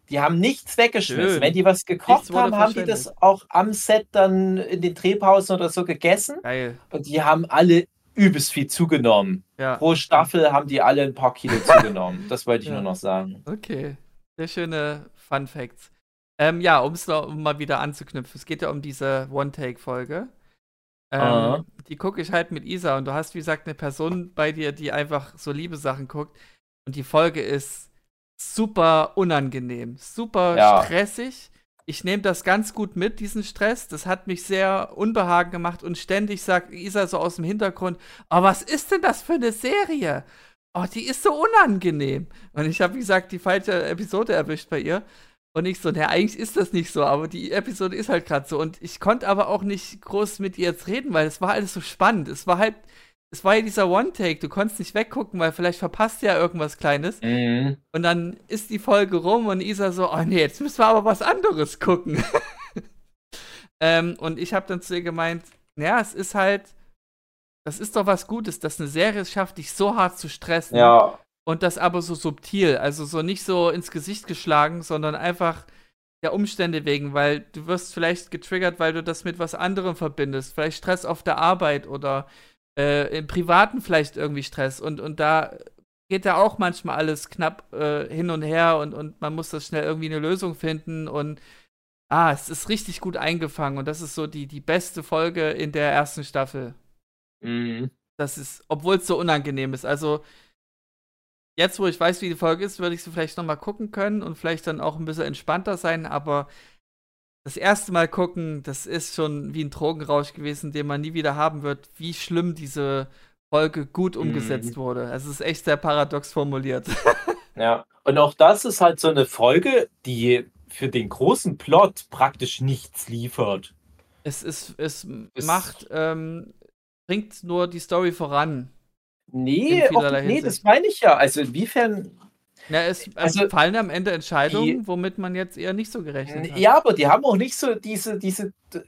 Die haben nichts weggeschmissen. Schön. Wenn die was gekocht haben, haben die das auch am Set dann in den Drehpausen oder so gegessen. Geil. Und die haben alle übelst viel zugenommen. Ja. Pro Staffel haben die alle ein paar Kilo zugenommen. Das wollte ich nur noch sagen. Okay, sehr schöne Fun Facts. Ja, um mal wieder anzuknüpfen. Es geht ja um diese One-Take-Folge. Die gucke ich halt mit Isa. Und du hast, wie gesagt, eine Person bei dir, die einfach so liebe Sachen guckt. Und die Folge ist super unangenehm, super stressig. Ich nehme das ganz gut mit, diesen Stress. Das hat mich sehr unbehagen gemacht. Und ständig sagt Isa so aus dem Hintergrund, oh, was ist denn das für eine Serie? Oh, die ist so unangenehm. Und ich habe, wie gesagt, die falsche Episode erwischt bei ihr. Und ich so, naja, eigentlich ist das nicht so, aber die Episode ist halt gerade so. Und ich konnte aber auch nicht groß mit ihr jetzt reden, weil es war alles so spannend. Es war ja dieser One-Take, du konntest nicht weggucken, weil vielleicht verpasst du ja irgendwas Kleines. Und dann ist die Folge rum und Isa so, oh nee, jetzt müssen wir aber was anderes gucken. Und ich habe dann zu ihr gemeint, naja, es ist halt, das ist doch was Gutes, dass eine Serie es schafft, dich so hart zu stressen. Ja. Und das aber so subtil, also so nicht so ins Gesicht geschlagen, sondern einfach der Umstände wegen, weil du wirst vielleicht getriggert, weil du das mit was anderem verbindest. Vielleicht Stress auf der Arbeit oder im Privaten vielleicht irgendwie Stress und da geht ja auch manchmal alles knapp hin und her und man muss das schnell irgendwie eine Lösung finden und es ist richtig gut eingefangen und das ist so die beste Folge in der ersten Staffel. Das ist, obwohl es so unangenehm ist, also jetzt, wo ich weiß, wie die Folge ist, würde ich sie vielleicht nochmal gucken können und vielleicht dann auch ein bisschen entspannter sein, aber das erste Mal gucken, das ist schon wie ein Drogenrausch gewesen, den man nie wieder haben wird, wie schlimm diese Folge gut umgesetzt wurde. Also es ist echt sehr paradox formuliert. Ja, und auch das ist halt so eine Folge, die für den großen Plot praktisch nichts liefert. Bringt nur die Story voran. Nee, das meine ich ja. Also inwiefern... Ja, es fallen am Ende Entscheidungen, womit man jetzt eher nicht so gerechnet hat. Ja, aber die haben auch nicht so diese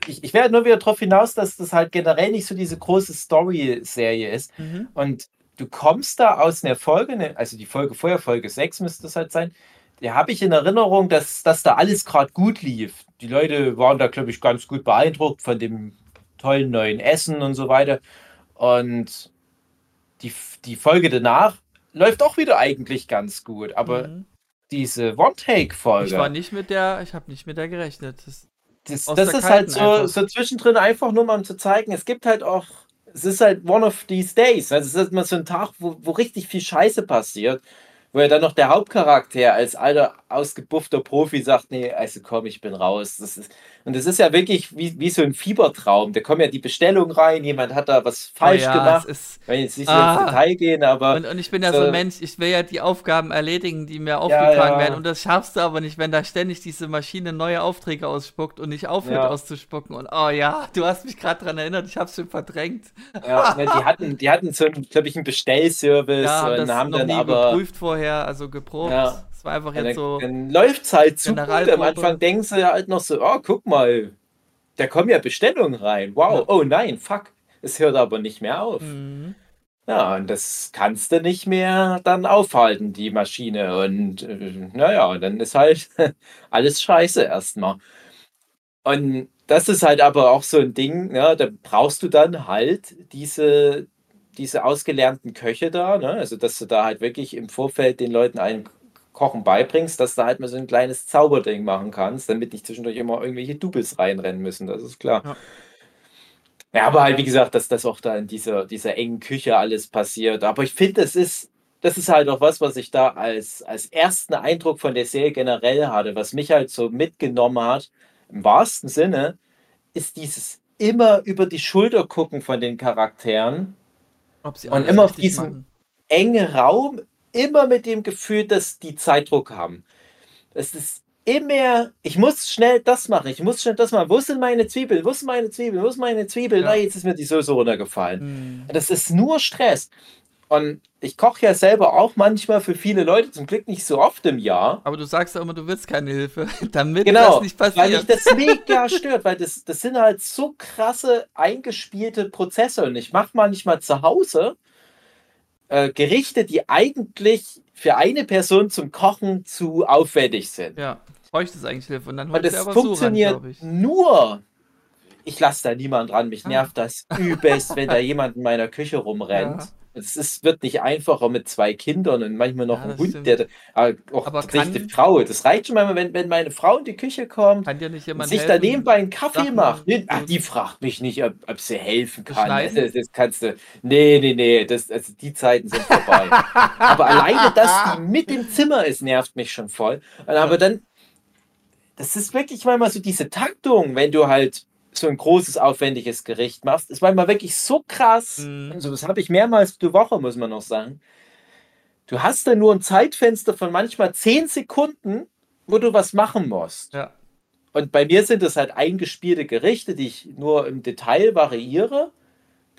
ich werde nur wieder darauf hinaus, dass das halt generell nicht so diese große Story-Serie ist. Und du kommst da aus einer Folge, also die Folge vorher, Folge 6 müsste das halt sein, da habe ich in Erinnerung, dass da alles gerade gut lief. Die Leute waren da, glaube ich, ganz gut beeindruckt von dem tollen neuen Essen und so weiter. Und die Folge danach läuft auch wieder eigentlich ganz gut, aber diese One-Take-Folge... Ich habe nicht mit der gerechnet. Das ist halt so zwischendrin einfach nur mal, um zu zeigen, es ist halt one of these days, also es ist mal so ein Tag, wo richtig viel Scheiße passiert, wo ja dann noch der Hauptcharakter als alter, ausgebuffter Profi sagt, nee, also komm, ich bin raus. Das ist ja wirklich wie so ein Fiebertraum. Da kommen ja die Bestellungen rein, jemand hat da was falsch gemacht. Wenn jetzt nicht so ins Detail gehen, aber... Und ich bin ja so ein Mensch, ich will ja die Aufgaben erledigen, die mir aufgetragen werden. Und das schaffst du aber nicht, wenn da ständig diese Maschine neue Aufträge ausspuckt und nicht aufhört auszuspucken. Und du hast mich gerade daran erinnert, ich hab's schon verdrängt. Ja, die hatten so, glaube ich, einen Bestellservice. Ja, und haben dann aber geprüft vorher. Also geprobt. Ja. Das war einfach jetzt so. Dann läuft es halt zu gut. Am Anfang denken sie halt noch so, oh, guck mal, da kommen ja Bestellungen rein. Wow, oh nein, fuck. Es hört aber nicht mehr auf. Ja, und das kannst du nicht mehr dann aufhalten, die Maschine. Und dann ist halt alles scheiße erstmal. Und das ist halt aber auch so ein Ding, ne? Da brauchst du dann halt diese ausgelernten Köche da, ne? Also dass du da halt wirklich im Vorfeld den Leuten ein Kochen beibringst, dass du halt mal so ein kleines Zauberding machen kannst, damit nicht zwischendurch immer irgendwelche Doubles reinrennen müssen, das ist klar. Ja. Ja, aber halt, wie gesagt, dass das auch da in dieser engen Küche alles passiert. Aber ich finde, das ist halt auch was ich da als ersten Eindruck von der Serie generell hatte. Was mich halt so mitgenommen hat, im wahrsten Sinne, ist dieses immer über die Schulter gucken von den Charakteren. Ob sie und immer auf diesem engen Raum, immer mit dem Gefühl, dass die Zeitdruck haben. Das ist immer, ich muss schnell das machen. Wo sind meine Zwiebeln? Ja. Ah, jetzt ist mir die Soße runtergefallen. Das ist nur Stress. Und ich koche ja selber auch manchmal für viele Leute, zum Glück nicht so oft im Jahr. Aber du sagst ja immer, du willst keine Hilfe, damit das nicht passiert. Weil mich das mega stört, weil das sind halt so krasse, eingespielte Prozesse. Und ich mache manchmal zu Hause Gerichte, die eigentlich für eine Person zum Kochen zu aufwendig sind. Ja, bräuchte es eigentlich Hilfe. Und dann holt das aber funktioniert so ran, nur. Ich lasse da niemanden ran. Mich nervt das übelst, wenn da jemand in meiner Küche rumrennt. Ja. Es wird nicht einfacher mit zwei Kindern und manchmal noch ein Hund, stimmt. Der auch tatsächlich eine Frau. Das reicht schon mal, wenn meine Frau in die Küche kommt und sich da nebenbei einen Kaffee macht. Die fragt mich nicht, ob sie helfen kann. Das kannst du. Nee. Also die Zeiten sind vorbei. Aber alleine, dass die mit im Zimmer ist, nervt mich schon voll. Aber dann, das ist wirklich manchmal so diese Taktung, wenn du halt so ein großes, aufwendiges Gericht machst, ist manchmal wirklich so krass. Also das habe ich mehrmals die Woche, muss man noch sagen. Du hast dann nur ein Zeitfenster von manchmal 10 Sekunden, wo du was machen musst. Ja. Und bei mir sind das halt eingespielte Gerichte, die ich nur im Detail variiere.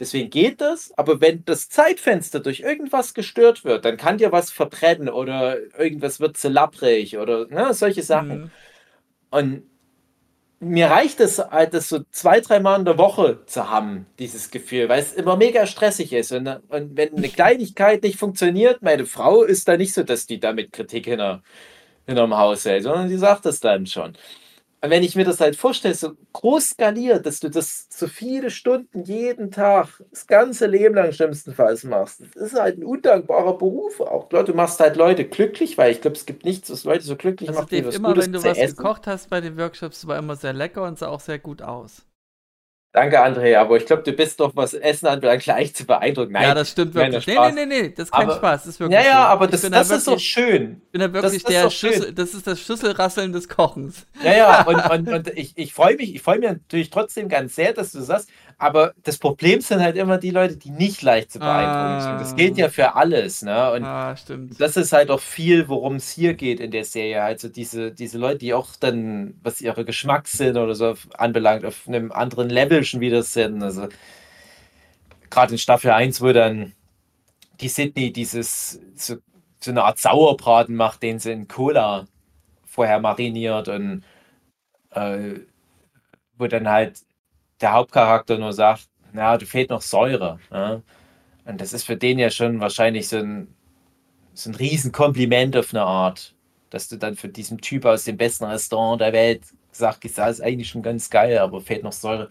Deswegen geht das. Aber wenn das Zeitfenster durch irgendwas gestört wird, dann kann dir was verbrennen oder irgendwas wird zelabbrig oder solche Sachen. Und mir reicht es halt, das so 2-3 Mal in der Woche zu haben, dieses Gefühl, weil es immer mega stressig ist. Und wenn eine Kleinigkeit nicht funktioniert, meine Frau ist da nicht so, dass die da mit Kritik hinterm Haus hält, sondern die sagt das dann schon. Und wenn ich mir das halt vorstelle, so groß skaliert, dass du das so viele Stunden jeden Tag, das ganze Leben lang schlimmstenfalls machst, das ist halt ein undankbarer Beruf auch. Du machst halt Leute glücklich, weil ich glaube, es gibt nichts, was Leute so glücklich macht, wie was immer, Gutes zu essen. Wenn du was gekocht hast bei den Workshops, war immer sehr lecker und sah auch sehr gut aus. Danke, André, aber ich glaube, du bist doch, was Essen anbelangt, gleich zu beeindrucken. Nein, ja, das stimmt wirklich. Nee, das ist kein Spaß. Das ist wirklich schön. Aber das ist doch schön. Ich bin da wirklich der Schlüssel, das ist das Schlüsselrasseln des Kochens. Ja, und ich freue mich natürlich trotzdem ganz sehr, dass du sagst, aber das Problem sind halt immer die Leute, die nicht leicht zu beeindrucken sind. Das gilt ja für alles, ne? Und stimmt. Das ist halt auch viel, worum es hier geht in der Serie. Also diese Leute, die auch dann, was ihre Geschmackssinn oder so anbelangt, auf einem anderen Level schon wieder sind. Also gerade in Staffel 1, wo dann die Sydney so eine Art Sauerbraten macht, den sie in Cola vorher mariniert und wo dann halt der Hauptcharakter nur sagt, na, du fehlt noch Säure. Ja? Und das ist für den ja schon wahrscheinlich so ein Riesenkompliment auf eine Art, dass du dann für diesen Typ aus dem besten Restaurant der Welt sagst, das ist eigentlich schon ganz geil, aber fehlt noch Säure.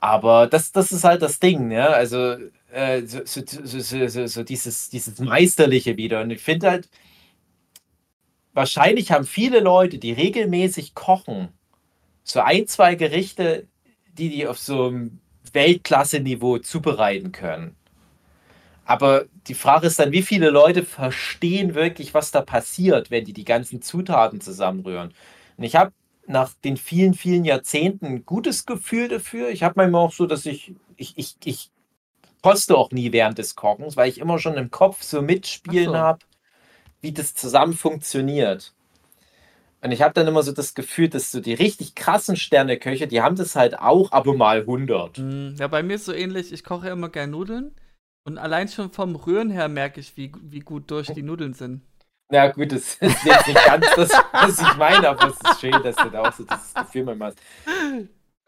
Aber das ist halt das Ding, ja? Also dieses Meisterliche wieder. Und ich finde halt, wahrscheinlich haben viele Leute, die regelmäßig kochen, so 1-2 Gerichte, die auf so einem Weltklasse-Niveau zubereiten können. Aber die Frage ist dann, wie viele Leute verstehen wirklich, was da passiert, wenn die ganzen Zutaten zusammenrühren. Und ich habe nach den vielen, vielen Jahrzehnten ein gutes Gefühl dafür. Ich habe manchmal auch so, dass ich poste auch nie während des Kochens, weil ich immer schon im Kopf so mitspielen habe, wie das zusammen funktioniert. Und ich habe dann immer so das Gefühl, dass so die richtig krassen Sterneköche, die haben das halt auch aber mal 100. Ja, bei mir ist so ähnlich. Ich koche ja immer gerne Nudeln und allein schon vom Rühren her merke ich, wie gut durch die Nudeln sind. Na gut, das ist jetzt nicht ganz das, was ich meine, aber es ist schön, dass du da auch so dieses Gefühl mal machst.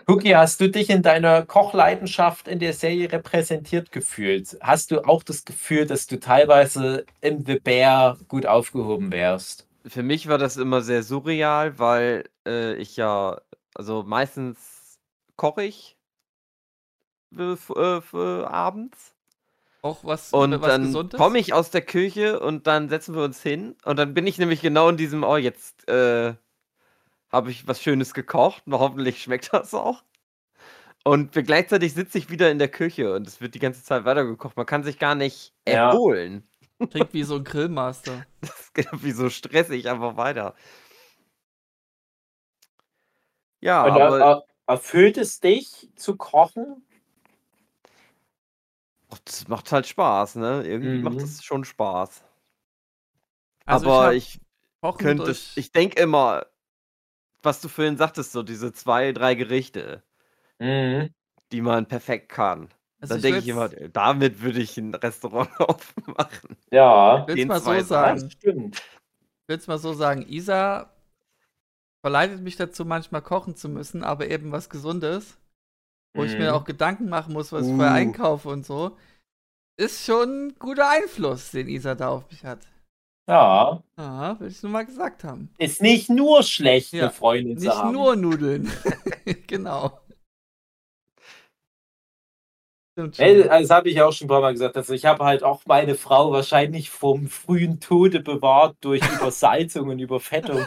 Hugi, hast du dich in deiner Kochleidenschaft in der Serie repräsentiert gefühlt? Hast du auch das Gefühl, dass du teilweise im The Bear gut aufgehoben wärst? Für mich war das immer sehr surreal, weil ich ja Also meistens koche ich für abends. Auch was, und was dann Gesundes? Komme ich aus der Küche und dann setzen wir uns hin. Und dann bin ich nämlich genau in diesem, oh, jetzt habe ich was Schönes gekocht. Und hoffentlich schmeckt das auch. Und gleichzeitig sitze ich wieder in der Küche und es wird die ganze Zeit weitergekocht. Man kann sich gar nicht erholen. Klingt wie so ein Grillmaster. Das geht wie so stressig einfach weiter. Ja, und aber erfüllt es dich zu kochen? Das macht halt Spaß, ne? Irgendwie macht das schon Spaß. Also aber ich denke immer, was du vorhin sagtest, so diese 2, 3 Gerichte, die man perfekt kann. Also dann denke ich immer, damit würde ich ein Restaurant aufmachen. Ja, ich würde es mal so sagen. Ich würde es mal so sagen, Isa verleitet mich dazu, manchmal kochen zu müssen, aber eben was Gesundes. Wo ich mir auch Gedanken machen muss, was ich vorher einkaufe und so. Ist schon ein guter Einfluss, den Isa da auf mich hat. Ja. Aha, will ich nur mal gesagt haben. Ist nicht nur schlechte Freunde zu haben. Nicht nur Nudeln. Genau. Das habe ich auch schon ein paar Mal gesagt. Also ich habe halt auch meine Frau wahrscheinlich vom frühen Tode bewahrt durch Übersalzung und Überfettung.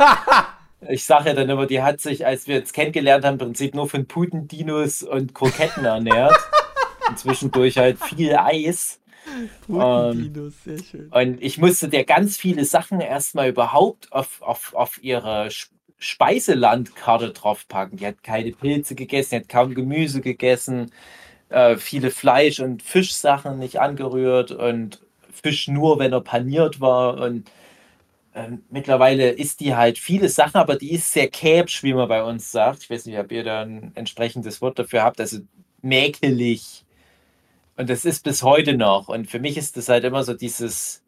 Ich sage ja dann immer, die hat sich, als wir uns kennengelernt haben, im Prinzip nur von Putendinos und Kroketten ernährt. Und zwischendurch halt viel Eis. Putendinos, sehr schön. Und ich musste der ganz viele Sachen erstmal überhaupt auf ihre Speiselandkarte draufpacken. Die hat keine Pilze gegessen, die hat kaum Gemüse gegessen, viele Fleisch- und Fischsachen nicht angerührt und Fisch nur, wenn er paniert war. Und mittlerweile isst die halt viele Sachen, aber die ist sehr käbsch, wie man bei uns sagt. Ich weiß nicht, ob ihr da ein entsprechendes Wort dafür habt. Also mäkelig. Und das ist bis heute noch. Und für mich ist das halt immer so dieses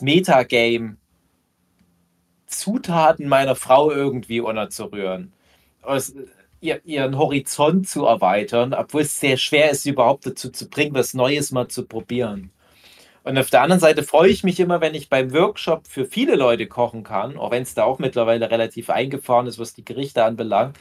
Metagame, Zutaten meiner Frau irgendwie unterzurühren. Ihren Horizont zu erweitern, obwohl es sehr schwer ist, sie überhaupt dazu zu bringen, was Neues mal zu probieren. Und auf der anderen Seite freue ich mich immer, wenn ich beim Workshop für viele Leute kochen kann, auch wenn es da auch mittlerweile relativ eingefahren ist, was die Gerichte anbelangt,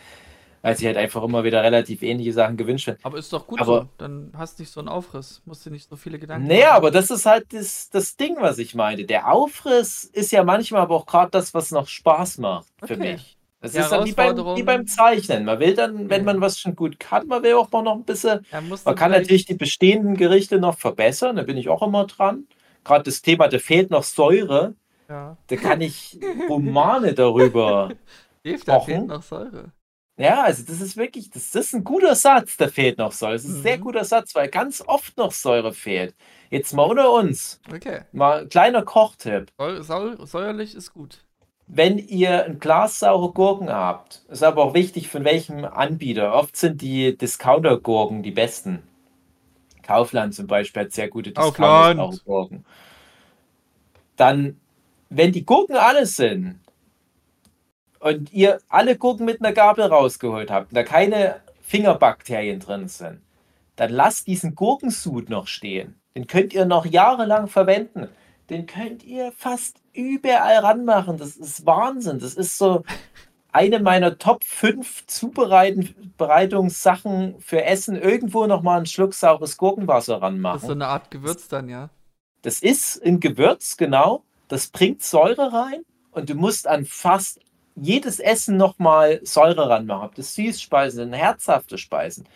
weil sich halt einfach immer wieder relativ ähnliche Sachen gewünscht werden. Aber ist doch gut so, dann hast du nicht so einen Aufriss, musst dir nicht so viele Gedanken machen. Naja, aber das ist halt das Ding, was ich meinte. Der Aufriss ist ja manchmal aber auch gerade das, was noch Spaß macht für mich. Das ist dann wie beim Zeichnen. Man will dann, wenn man was schon gut kann, man will auch mal noch ein bisschen... Man kann natürlich die bestehenden Gerichte noch verbessern, da bin ich auch immer dran. Gerade das Thema, da fehlt noch Säure. Ja. Da kann ich Romane darüber kochen. Da fehlt noch Säure. Ja, also das ist wirklich, das ist ein guter Satz, da fehlt noch Säure. Das ist ein sehr guter Satz, weil ganz oft noch Säure fehlt. Jetzt mal unter uns. Okay. Mal ein kleiner Kochtipp. Säuerlich ist gut. Wenn ihr ein Glas saure Gurken habt, ist aber auch wichtig, von welchem Anbieter. Oft sind die Discounter-Gurken die besten. Kaufland zum Beispiel hat sehr gute Discounter-Gurken. Dann, wenn die Gurken alle sind und ihr alle Gurken mit einer Gabel rausgeholt habt und da keine Fingerbakterien drin sind, dann lasst diesen Gurkensud noch stehen. Den könnt ihr noch jahrelang verwenden. Den könnt ihr fast überall ranmachen. Das ist Wahnsinn. Das ist so eine meiner Top 5 Zubereitungssachen für Essen. Irgendwo nochmal einen Schluck saures Gurkenwasser ranmachen. Das ist so eine Art Gewürz dann, ja? Das ist ein Gewürz, genau. Das bringt Säure rein und du musst an fast jedes Essen nochmal Säure ranmachen. Ob das Süßspeisen sind, herzhafte Speisen.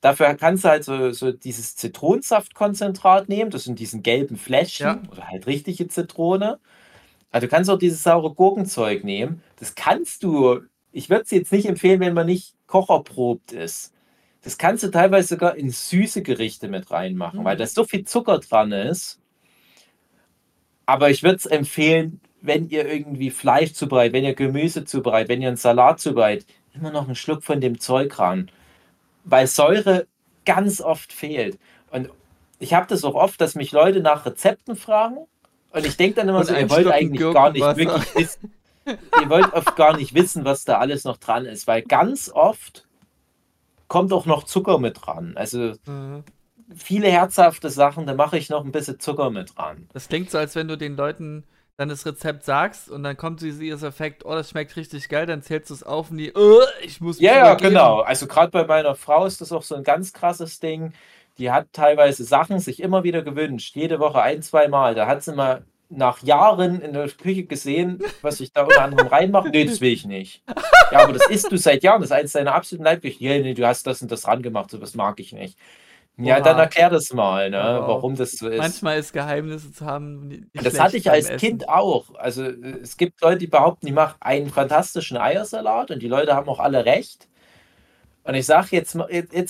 Dafür kannst du halt so dieses Zitronensaftkonzentrat nehmen, das in diesen gelben Fläschchen oder halt richtige Zitrone. Also du kannst auch dieses saure Gurkenzeug nehmen. Das kannst du, ich würde es jetzt nicht empfehlen, wenn man nicht kocherprobt ist. Das kannst du teilweise sogar in süße Gerichte mit reinmachen, weil da so viel Zucker dran ist. Aber ich würde es empfehlen, wenn ihr irgendwie Fleisch zubereitet, wenn ihr Gemüse zubereitet, wenn ihr einen Salat zubereitet, immer noch einen Schluck von dem Zeug ran. Weil Säure ganz oft fehlt. Und ich habe das auch oft, dass mich Leute nach Rezepten fragen und ich denke dann immer so, ihr wollt eigentlich gar nicht wirklich wissen. Ihr wollt oft gar nicht wissen, was da alles noch dran ist, weil ganz oft kommt auch noch Zucker mit dran. Also viele herzhafte Sachen, da mache ich noch ein bisschen Zucker mit dran. Das klingt so, als wenn du den Leuten dann das Rezept sagst und dann kommt dieses Effekt, oh, das schmeckt richtig geil, dann zählst du es auf und die, ich muss mich übergeben. Genau. Also gerade bei meiner Frau ist das auch so ein ganz krasses Ding. Die hat teilweise Sachen sich immer wieder gewünscht, jede Woche ein, zwei Mal. Da hat sie mal nach Jahren in der Küche gesehen, was ich da unter anderem reinmache. Nee, das will ich nicht. Ja, aber das isst du seit Jahren. Das ist eines deiner absoluten Leibgerichte. Ja, nee, du hast das und das rangemacht, so was mag ich nicht. Ja, oha, dann erklär das mal, ne, warum das so ist. Manchmal ist Geheimnisse zu haben nicht schlecht. Das hatte ich als Kind auch. Also es gibt Leute, die behaupten, die machen einen fantastischen Eiersalat und die Leute haben auch alle recht. Und ich sage jetzt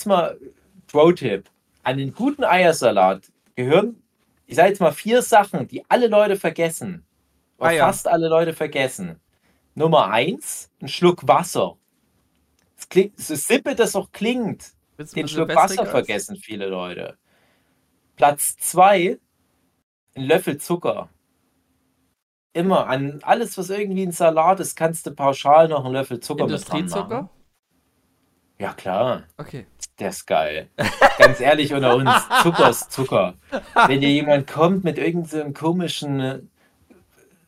mal Pro-Tipp. An den guten Eiersalat gehören, ich sage jetzt mal 4 Sachen, die alle Leute vergessen. Oder fast alle Leute vergessen. Nummer 1, ein Schluck Wasser. Das klingt, so simpel das auch klingt. Den Schluck Wasser vergessen viele Leute. Platz 2, ein Löffel Zucker. Immer an alles, was irgendwie ein Salat ist, kannst du pauschal noch einen Löffel Zucker mit dran machen. Industriezucker? Ja, klar. Okay. Der ist geil. Ganz ehrlich unter uns, Zucker ist Zucker. Wenn dir jemand kommt mit irgendeinem komischen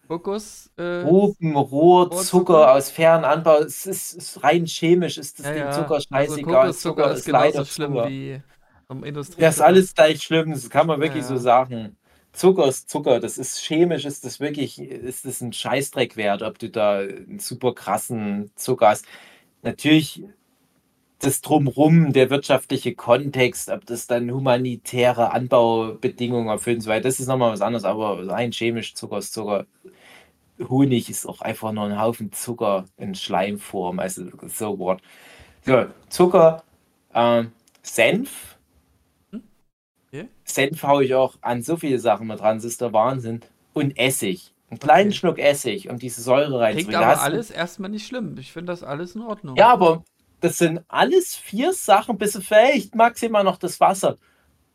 Rohr Zucker aus fernen Anbau. Es ist rein chemisch, ist das Ding Zucker scheißegal. Also Zucker ist leider schlimm wie am Industrie. Das ist alles gleich schlimm, das kann man wirklich so sagen. Zucker ist Zucker, das ist chemisch, ist das wirklich, ist das ein Scheißdreck wert, ob du da einen super krassen Zucker hast. Natürlich das Drumrum, der wirtschaftliche Kontext, ob das dann humanitäre Anbaubedingungen erfüllt und so weiter, das ist nochmal was anderes, aber rein chemisch Zucker ist Zucker. Honig ist auch einfach nur ein Haufen Zucker in Schleimform, also so what. So, Zucker, Senf. Okay. Senf haue ich auch an so viele Sachen mit dran, das ist der Wahnsinn. Und Essig. Einen kleinen Schluck Essig, um diese Säure reinzubringen. Klingt aber alles erstmal nicht schlimm. Ich finde das alles in Ordnung. Ja, aber das sind alles 4 Sachen, bis vielleicht maximal noch das Wasser.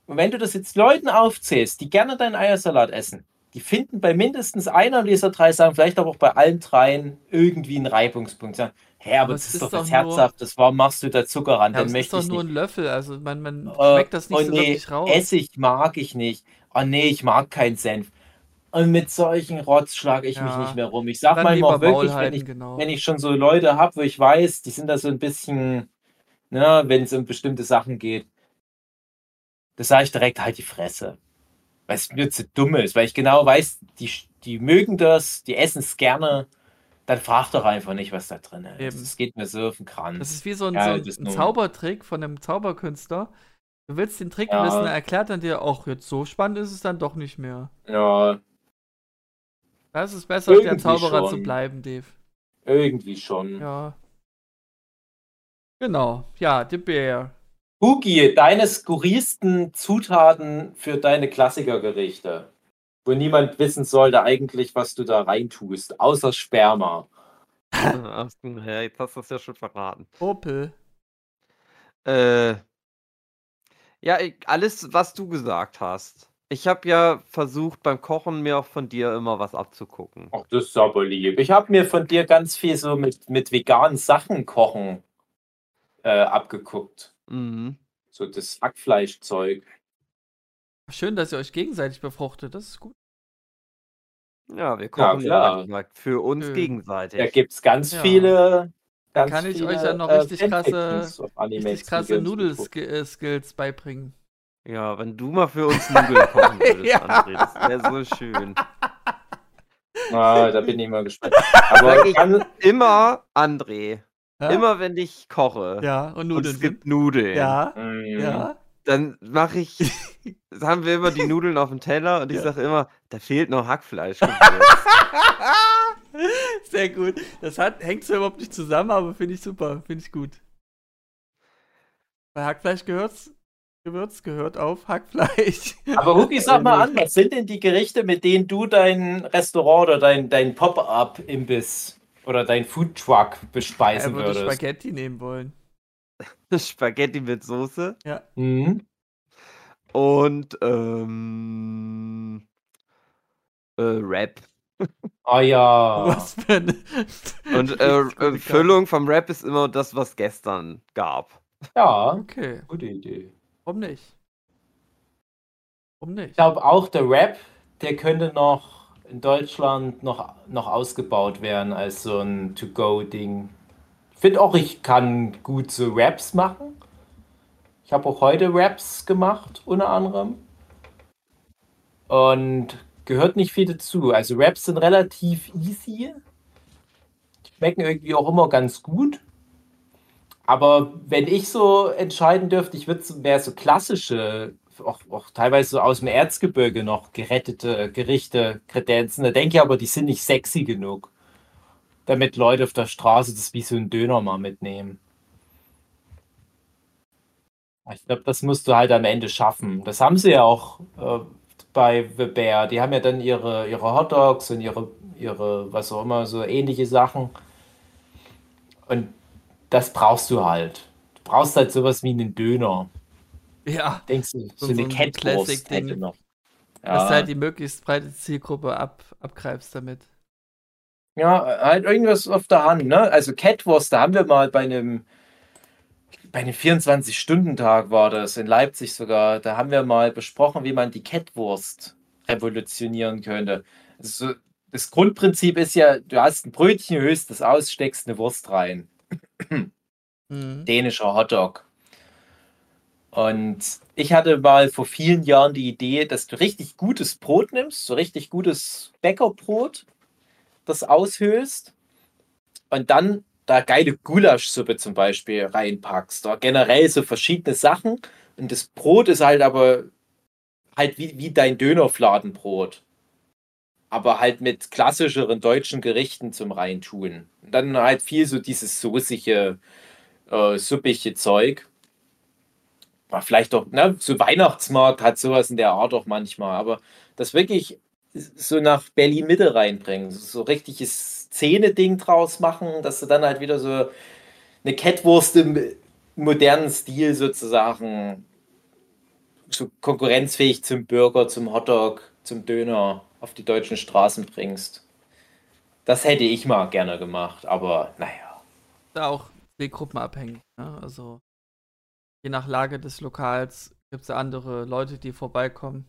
Und wenn du das jetzt Leuten aufzählst, die gerne deinen Eiersalat essen, die finden bei mindestens einer dieser 3 Sachen, vielleicht aber auch bei allen 3 irgendwie einen Reibungspunkt. Sagen, hä, aber das ist doch was Herzhaftes, warum machst du da Zucker ran? Ja, das ist doch nur ein Löffel, also man schmeckt das nicht so wirklich raus. Essig mag ich nicht. Oh nee, ich mag keinen Senf. Und mit solchen Rotz schlage ich mich nicht mehr rum. Ich sage manchmal wirklich, wenn ich schon so Leute habe, wo ich weiß, die sind da so ein bisschen, ne, wenn es um bestimmte Sachen geht, das sage ich direkt, halt die Fresse. Weil es mir zu dumm ist, weil ich genau weiß, die mögen das, die essen es gerne, dann frag doch einfach nicht, was da drin ist. Eben. Das geht mir so auf den Kranz. Das ist wie so ein Zaubertrick von einem Zauberkünstler. Du willst den Trick wissen, er erklärt dann dir, ach, jetzt so spannend ist es dann doch nicht mehr. Ja. Das ist besser, irgendwie der Zauberer schon zu bleiben, Dave. Irgendwie schon. Ja. Genau. Ja, The Bear. Hugi, deine skurrilsten Zutaten für deine Klassikergerichte, wo niemand wissen sollte eigentlich, was du da reintust, außer Sperma. Jetzt hast du es ja schon verraten. Opel. Ja, alles, was du gesagt hast. Ich habe ja versucht, beim Kochen mir auch von dir immer was abzugucken. Ach, das ist aber lieb. Ich habe mir von dir ganz viel so mit veganen Sachen kochen abgeguckt. Mhm. So das Hackfleischzeug. Schön, dass ihr euch gegenseitig befruchtet. Das ist gut. Ja, wir kochen ja für uns gegenseitig. Da gibt es ganz viele. Ganz kann ich viele, euch dann noch richtig krasse Nudelskills beibringen. Ja, wenn du mal für uns Nudeln kochen würdest, André, das wäre so schön. Ah, da bin ich mal gespannt. Aber immer, André, immer wenn ich koche und Nudeln und es gibt Nudeln, dann mache ich, haben wir immer die Nudeln auf dem Teller und ich sage immer, da fehlt noch Hackfleisch. Sehr gut. Das hängt zwar überhaupt nicht zusammen, aber finde ich super, finde ich gut. Bei Hackfleisch gehört auf Hackfleisch. Aber Hugi, sag mal an, was sind denn die Gerichte, mit denen du dein Restaurant oder dein Pop-Up-Imbiss oder dein Foodtruck bespeisen würdest? Ich würde Spaghetti nehmen wollen. Spaghetti mit Soße? Ja. Mhm. Und Wrap. Oh ja. Was für eine und Füllung vom Wrap ist immer das, was gestern gab. Ja, okay. Gute Idee. Warum nicht? Ich glaube auch, der Wrap, der könnte noch in Deutschland noch ausgebaut werden als so ein To-Go-Ding. Ich finde auch, ich kann gut so Raps machen. Ich habe auch heute Raps gemacht, unter anderem. Und gehört nicht viel dazu. Also Raps sind relativ easy. Schmecken irgendwie auch immer ganz gut. Aber wenn ich so entscheiden dürfte, ich würde mehr so klassische, auch teilweise so aus dem Erzgebirge noch gerettete Gerichte kredenzen. Da denke ich aber, die sind nicht sexy genug, damit Leute auf der Straße das wie so ein Döner mal mitnehmen. Ich glaube, das musst du halt am Ende schaffen. Das haben sie ja auch bei The Bear. Die haben ja dann ihre Hotdogs und ihre was auch immer, so ähnliche Sachen. Und das brauchst du halt. Du brauchst halt sowas wie einen Döner. Ja. Denkst du, so eine Catwurst hätte noch. Ja. Dass du halt die möglichst breite Zielgruppe abgreifst damit. Ja, halt irgendwas auf der Hand, ne? Also Catwurst, da haben wir mal bei einem 24-Stunden-Tag war das, in Leipzig sogar, da haben wir mal besprochen, wie man die Catwurst revolutionieren könnte. Also, das Grundprinzip ist ja, du hast ein Brötchen, höchst das aus, steckst eine Wurst rein. Dänischer Hotdog. Und ich hatte mal vor vielen Jahren die Idee, dass du richtig gutes Brot nimmst, so richtig gutes Bäckerbrot, das aushöhlst und dann da geile Gulaschsuppe zum Beispiel reinpackst, da generell so verschiedene Sachen. Und das Brot ist halt aber halt wie dein Dönerfladenbrot, aber halt mit klassischeren deutschen Gerichten zum Reintun. Und dann halt viel so dieses soßige, suppige Zeug. War vielleicht auch, ne, so Weihnachtsmarkt hat sowas in der Art auch manchmal, aber das wirklich so nach Berlin-Mitte reinbringen, so richtiges Szene-Ding draus machen, dass du dann halt wieder so eine Catwurst im modernen Stil sozusagen so konkurrenzfähig zum Burger, zum Hotdog, zum Döner auf die deutschen Straßen bringst. Das hätte ich mal gerne gemacht, aber naja. Da auch zielgruppenabhängig, ne? Also je nach Lage des Lokals gibt es andere Leute, die vorbeikommen.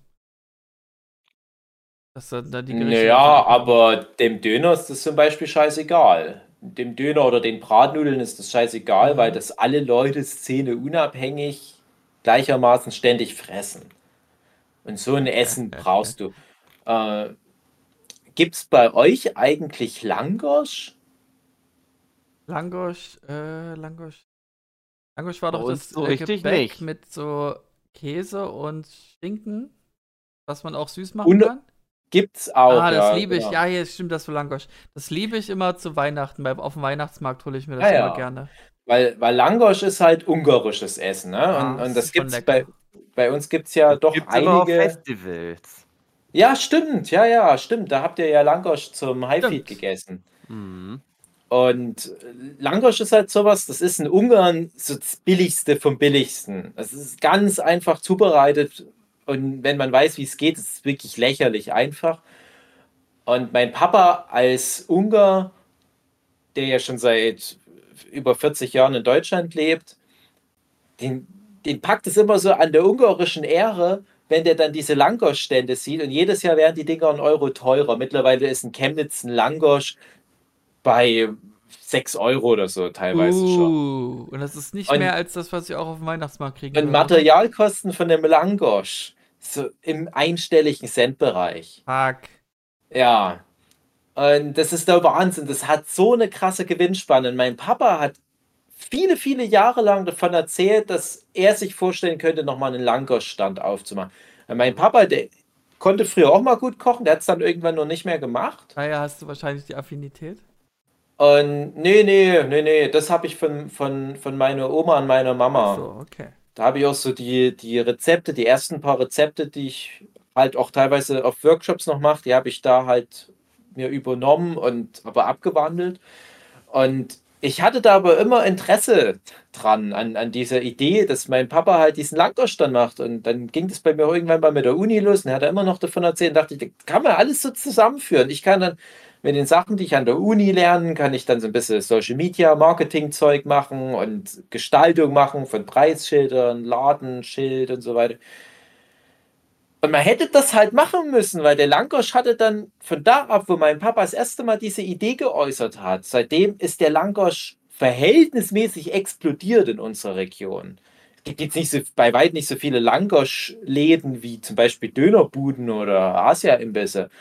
Da die naja, aber dem Döner ist das zum Beispiel scheißegal. Dem Döner oder den Bratnudeln ist das scheißegal, weil das alle Leute szeneunabhängig gleichermaßen ständig fressen. Und so ein Essen brauchst du. Gibt es bei euch eigentlich Langosch? Langosch war doch das so Gebäck nicht. Mit so Käse und Schinken, was man auch süß machen kann. Gibt's auch. Ah, das liebe ich. Ja, hier stimmt das für Langosch. Das liebe ich immer zu Weihnachten. Auf dem Weihnachtsmarkt hole ich mir das immer gerne. Weil Langosch ist halt ungarisches Essen, ne? Ja, und das gibt's bei uns gibt's ja das doch gibt's einige aber auf Festivals. Ja, stimmt. Ja, stimmt. Da habt ihr ja Langosch zum Highfield gegessen. Mhm. Und Langosch ist halt sowas, das ist in Ungarn so das Billigste vom Billigsten. Das ist ganz einfach zubereitet. Und wenn man weiß, wie es geht, ist es wirklich lächerlich einfach. Und mein Papa als Ungar, der ja schon seit über 40 Jahren in Deutschland lebt, den packt es immer so an der ungarischen Ehre, wenn der dann diese Langosch-Stände sieht. Und jedes Jahr werden die Dinger 1 Euro teurer. Mittlerweile ist in Chemnitz ein Langosch bei 6 Euro oder so teilweise schon. Und das ist nicht mehr als das, was ich auch auf dem Weihnachtsmarkt kriege. Und Materialkosten von dem Langosch so im einstelligen Centbereich. Fuck. Ja. Und das ist der Wahnsinn. Das hat so eine krasse Gewinnspanne. Und mein Papa hat viele, viele Jahre lang davon erzählt, dass er sich vorstellen könnte, nochmal einen Langosch-Stand aufzumachen. Und mein Papa, der konnte früher auch mal gut kochen, der hat es dann irgendwann nur nicht mehr gemacht. Naja, hast du wahrscheinlich die Affinität? Und nee, das habe ich von meiner Oma und meiner Mama. Ach so, okay. Da habe ich auch so die Rezepte, die ersten paar Rezepte, die ich halt auch teilweise auf Workshops noch mache, die habe ich da halt mir übernommen und aber abgewandelt. Und ich hatte da aber immer Interesse dran, an dieser Idee, dass mein Papa halt diesen Langosch dann macht. Und dann ging das bei mir irgendwann mal mit der Uni los und hat er immer noch davon erzählt. Und dachte ich, das kann man alles so zusammenführen. Ich kann dann mit den Sachen, die ich an der Uni lerne, kann ich dann so ein bisschen Social Media, Marketing-Zeug machen und Gestaltung machen von Preisschildern, Ladenschild und so weiter. Und man hätte das halt machen müssen, weil der Langosch hatte dann von da ab, wo mein Papa das erste Mal diese Idee geäußert hat, seitdem ist der Langosch verhältnismäßig explodiert in unserer Region. Es gibt jetzt nicht so, bei weitem nicht so viele Langosch-Läden wie zum Beispiel Dönerbuden oder Asia-Imbisse.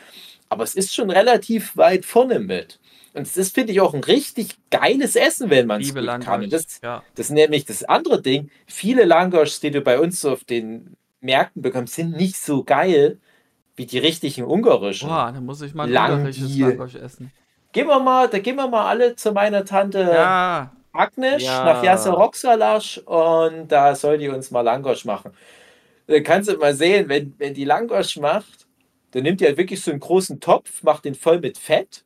Aber es ist schon relativ weit vorne mit. Und es ist, finde ich, auch ein richtig geiles Essen, wenn man es gut kann. Das ist nämlich das andere Ding. Viele Langoschs, die du bei uns auf den Märkten bekommst, sind nicht so geil wie die richtigen ungarischen. Boah, da muss ich mal ein ungarisches Langosch essen. Da gehen wir mal alle zu meiner Tante Agnes nach Yasser Roxalasch und da soll die uns mal Langosch machen. Da kannst du mal sehen, wenn die Langosch macht, dann nimmt die halt wirklich so einen großen Topf, macht den voll mit Fett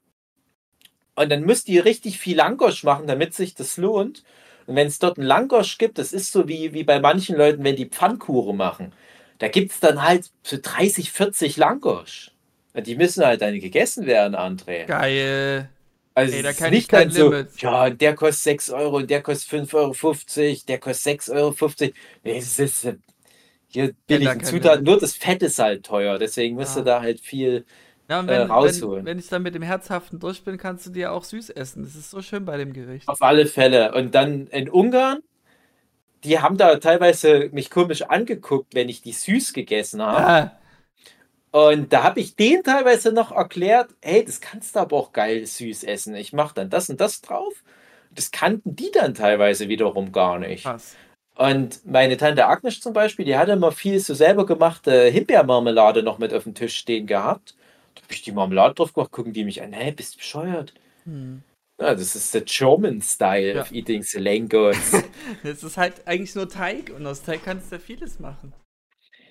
und dann müsst ihr richtig viel Langosch machen, damit sich das lohnt. Und wenn es dort einen Langosch gibt, das ist so wie bei manchen Leuten, wenn die Pfannkuchen machen. Da gibt es dann halt so 30, 40 Langosch. Die müssen halt dann gegessen werden, André. Geil. Also ey, da kann ich kein Limit. So, ja, der kostet 6 Euro und der kostet 5,50 Euro, der kostet 6,50 Euro. Nee, das ist hier billigen Zutaten. Nur das Fett ist halt teuer, deswegen musst du da halt viel rausholen. Wenn ich dann mit dem Herzhaften durch bin, kannst du dir auch süß essen. Das ist so schön bei dem Gericht. Auf alle Fälle. Und dann in Ungarn, die haben da teilweise mich komisch angeguckt, wenn ich die süß gegessen habe. Ja. Und da habe ich denen teilweise noch erklärt, hey, das kannst du aber auch geil süß essen. Ich mache dann das und das drauf. Das kannten die dann teilweise wiederum gar nicht. Krass. Und meine Tante Agnes zum Beispiel, die hatte immer viel so selber gemachte Himbeermarmelade noch mit auf dem Tisch stehen gehabt. Da habe ich die Marmelade drauf gemacht, gucken die mich an, hey, bist du bescheuert? Ja, das ist der German Style of eating the Langos. Das ist halt eigentlich nur Teig und aus Teig kannst du ja vieles machen.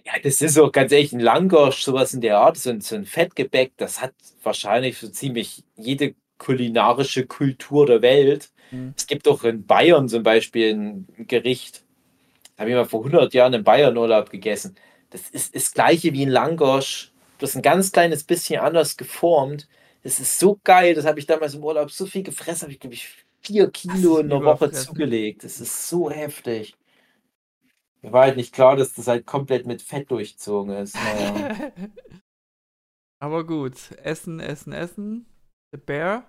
Ja, das ist auch ganz ehrlich ein Langosch, sowas in der Art, so ein Fettgebäck, das hat wahrscheinlich so ziemlich jede kulinarische Kultur der Welt. Es gibt auch in Bayern zum Beispiel ein Gericht, habe ich mal vor 100 Jahren in Bayern-Urlaub gegessen. Das ist das gleiche wie ein Langosch, das ist ein ganz kleines bisschen anders geformt. Das ist so geil, das habe ich damals im Urlaub so viel gefressen, habe ich glaube ich 4 Kilo in einer Woche zugelegt. Das ist so heftig. Mir war halt nicht klar, dass das halt komplett mit Fett durchzogen ist. Naja. Aber gut, Essen. The Bear.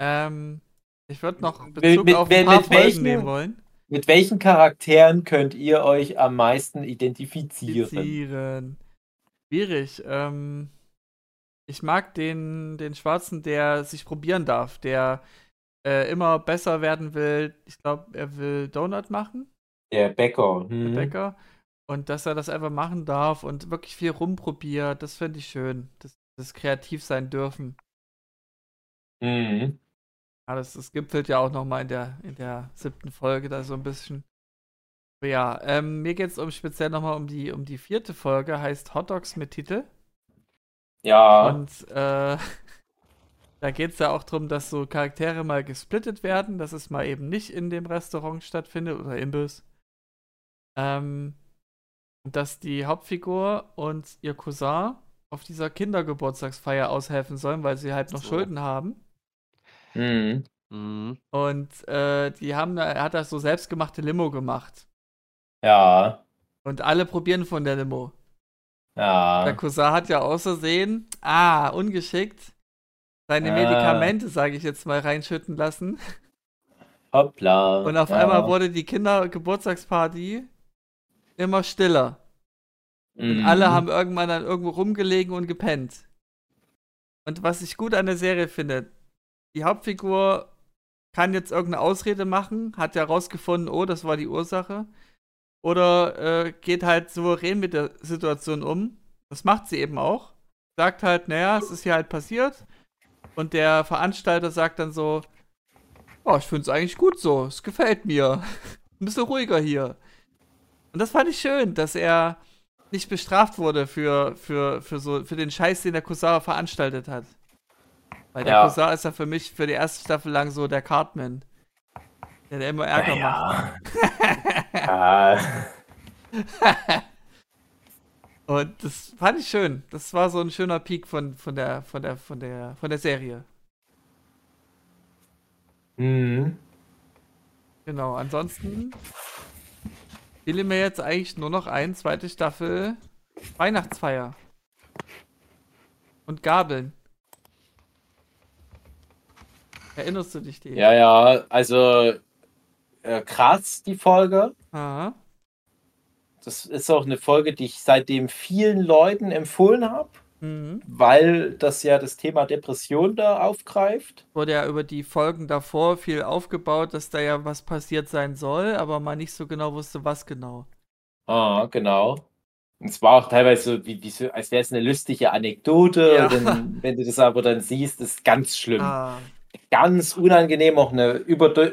Ich würde noch Bezug auf ein paar Folgen nehmen wollen. Mit welchen Charakteren könnt ihr euch am meisten identifizieren? Schwierig. Ich mag den Schwarzen, der sich probieren darf, der immer besser werden will. Ich glaube, er will Donut machen. Der Bäcker. Und dass er das einfach machen darf und wirklich viel rumprobiert, das finde ich schön. Das kreativ sein dürfen. Ja, das gipfelt ja auch nochmal in der 7. Folge da so ein bisschen. Aber ja, mir geht es speziell nochmal um die 4. Folge, heißt Hot Dogs mit Titel. Ja. Und da geht es ja auch darum, dass so Charaktere mal gesplittet werden, dass es mal eben nicht in dem Restaurant stattfindet oder Imbiss. Dass die Hauptfigur und ihr Cousin auf dieser Kindergeburtstagsfeier aushelfen sollen, weil sie halt noch Schulden haben. Und er hat da so selbstgemachte Limo gemacht. Ja. Und alle probieren von der Limo. Ja. Der Cousin hat ja außersehen, ungeschickt, seine Medikamente, sage ich jetzt mal, reinschütten lassen. Hoppla. Und auf einmal wurde die Kindergeburtstagsparty immer stiller. Und alle haben irgendwann dann irgendwo rumgelegen und gepennt. Und was ich gut an der Serie finde, die Hauptfigur kann jetzt irgendeine Ausrede machen, hat ja rausgefunden, das war die Ursache. Oder geht halt souverän mit der Situation um. Das macht sie eben auch. Sagt halt, naja, es ist hier halt passiert. Und der Veranstalter sagt dann so, ich finde es eigentlich gut so, es gefällt mir. Ein bisschen ruhiger hier. Und das fand ich schön, dass er nicht bestraft wurde für den Scheiß, den der Cousin veranstaltet hat. Weil der Cousin ist ja für mich für die erste Staffel lang so der Cartman, der immer Ärger macht. Und das fand ich schön. Das war so ein schöner Peak von der Serie. Genau, ansonsten fiel mir jetzt eigentlich nur noch ein, 2. Staffel Weihnachtsfeier. Und Gabeln. Erinnerst du dich, die? Ja, ja, also krass, die Folge. Aha. Das ist auch eine Folge, die ich seitdem vielen Leuten empfohlen habe, weil das ja das Thema Depression da aufgreift. Wurde ja über die Folgen davor viel aufgebaut, dass da ja was passiert sein soll, aber man nicht so genau wusste, was genau. Ah, genau. Und es war auch teilweise, wie, als wäre es eine lustige Anekdote. Ja. Denn, wenn du das aber dann siehst, ist es ganz schlimm. Ah. Ganz unangenehm, auch eine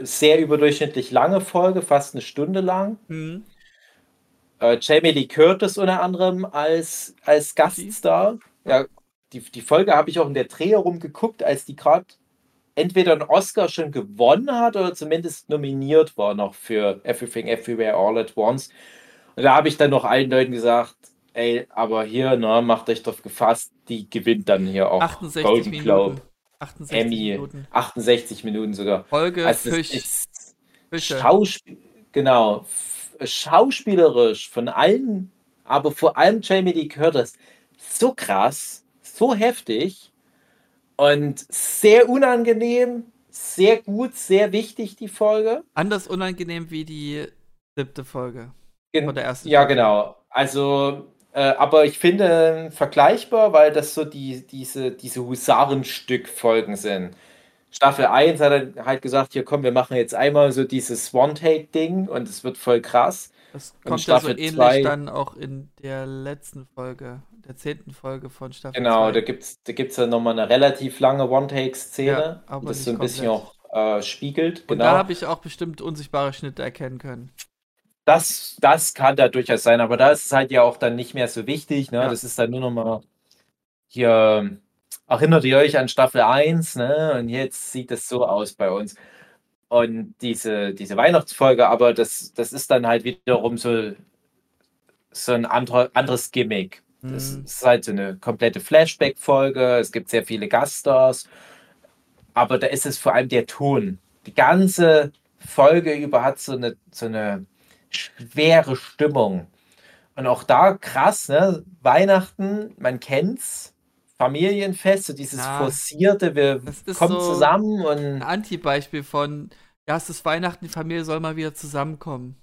sehr überdurchschnittlich lange Folge, fast eine Stunde lang. Mhm. Jamie Lee Curtis unter anderem als Gaststar. Ja, die Folge habe ich auch in der Dreh herum geguckt, als die gerade entweder einen Oscar schon gewonnen hat oder zumindest nominiert war noch für Everything Everywhere All at Once. Und da habe ich dann noch allen Leuten gesagt, ey, aber hier, ne, macht euch drauf gefasst, die gewinnt dann hier auch 68 Golden Minuten. Globe. 68 Emmy, Minuten. 68 Minuten sogar. Folge also schauspielerisch von allen, aber vor allem Jamie Lee Curtis, so krass, so heftig und sehr unangenehm, sehr gut, sehr wichtig, die Folge. Anders unangenehm wie die 7. Folge. Von der ersten Folge. Genau. Also, aber ich finde vergleichbar, weil das so diese Husarenstück-Folgen sind. Staffel 1 hat er halt gesagt, hier komm, wir machen jetzt einmal so dieses One-Take-Ding und es wird voll krass. Das kommt ja so ähnlich 2, dann auch in der letzten Folge, der 10. Folge von Staffel 2. Genau, da gibt's ja nochmal eine relativ lange One-Take-Szene, ja, das so ein bisschen auch spiegelt. Und genau. Da habe ich auch bestimmt unsichtbare Schnitte erkennen können. Das kann da durchaus sein, aber da ist es halt ja auch dann nicht mehr so wichtig, ne? Ja. Das ist dann nur nochmal hier... Erinnert ihr euch an Staffel 1, ne? Und jetzt sieht es so aus bei uns. Und diese Weihnachtsfolge, aber das ist dann halt wiederum so ein anderes Gimmick. Das ist halt so eine komplette Flashback-Folge, es gibt sehr viele Gaststars, aber da ist es vor allem der Ton. Die ganze Folge über hat so eine schwere Stimmung. Und auch da krass, ne? Weihnachten, man kennt's. Familienfest, so dieses forcierte, wir kommen so zusammen. Und ein Anti-Beispiel von, ja, es ist Weihnachten, die Familie soll mal wieder zusammenkommen.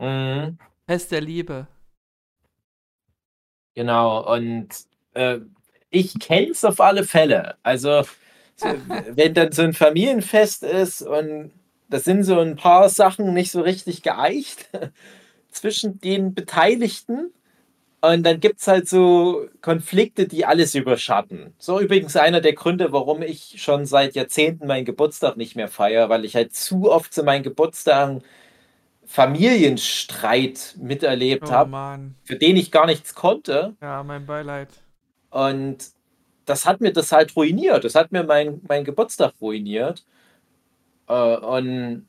Mhm. Fest der Liebe. Genau, und ich kenn's auf alle Fälle. Also, so, wenn dann so ein Familienfest ist und das sind so ein paar Sachen nicht so richtig geeicht zwischen den Beteiligten. Und dann gibt es halt so Konflikte, die alles überschatten. So übrigens einer der Gründe, warum ich schon seit Jahrzehnten meinen Geburtstag nicht mehr feiere, weil ich halt zu oft zu meinen Geburtstagen Familienstreit miterlebt habe, für den ich gar nichts konnte. Ja, mein Beileid. Und das hat mir das halt ruiniert. Das hat mir mein Geburtstag ruiniert. Und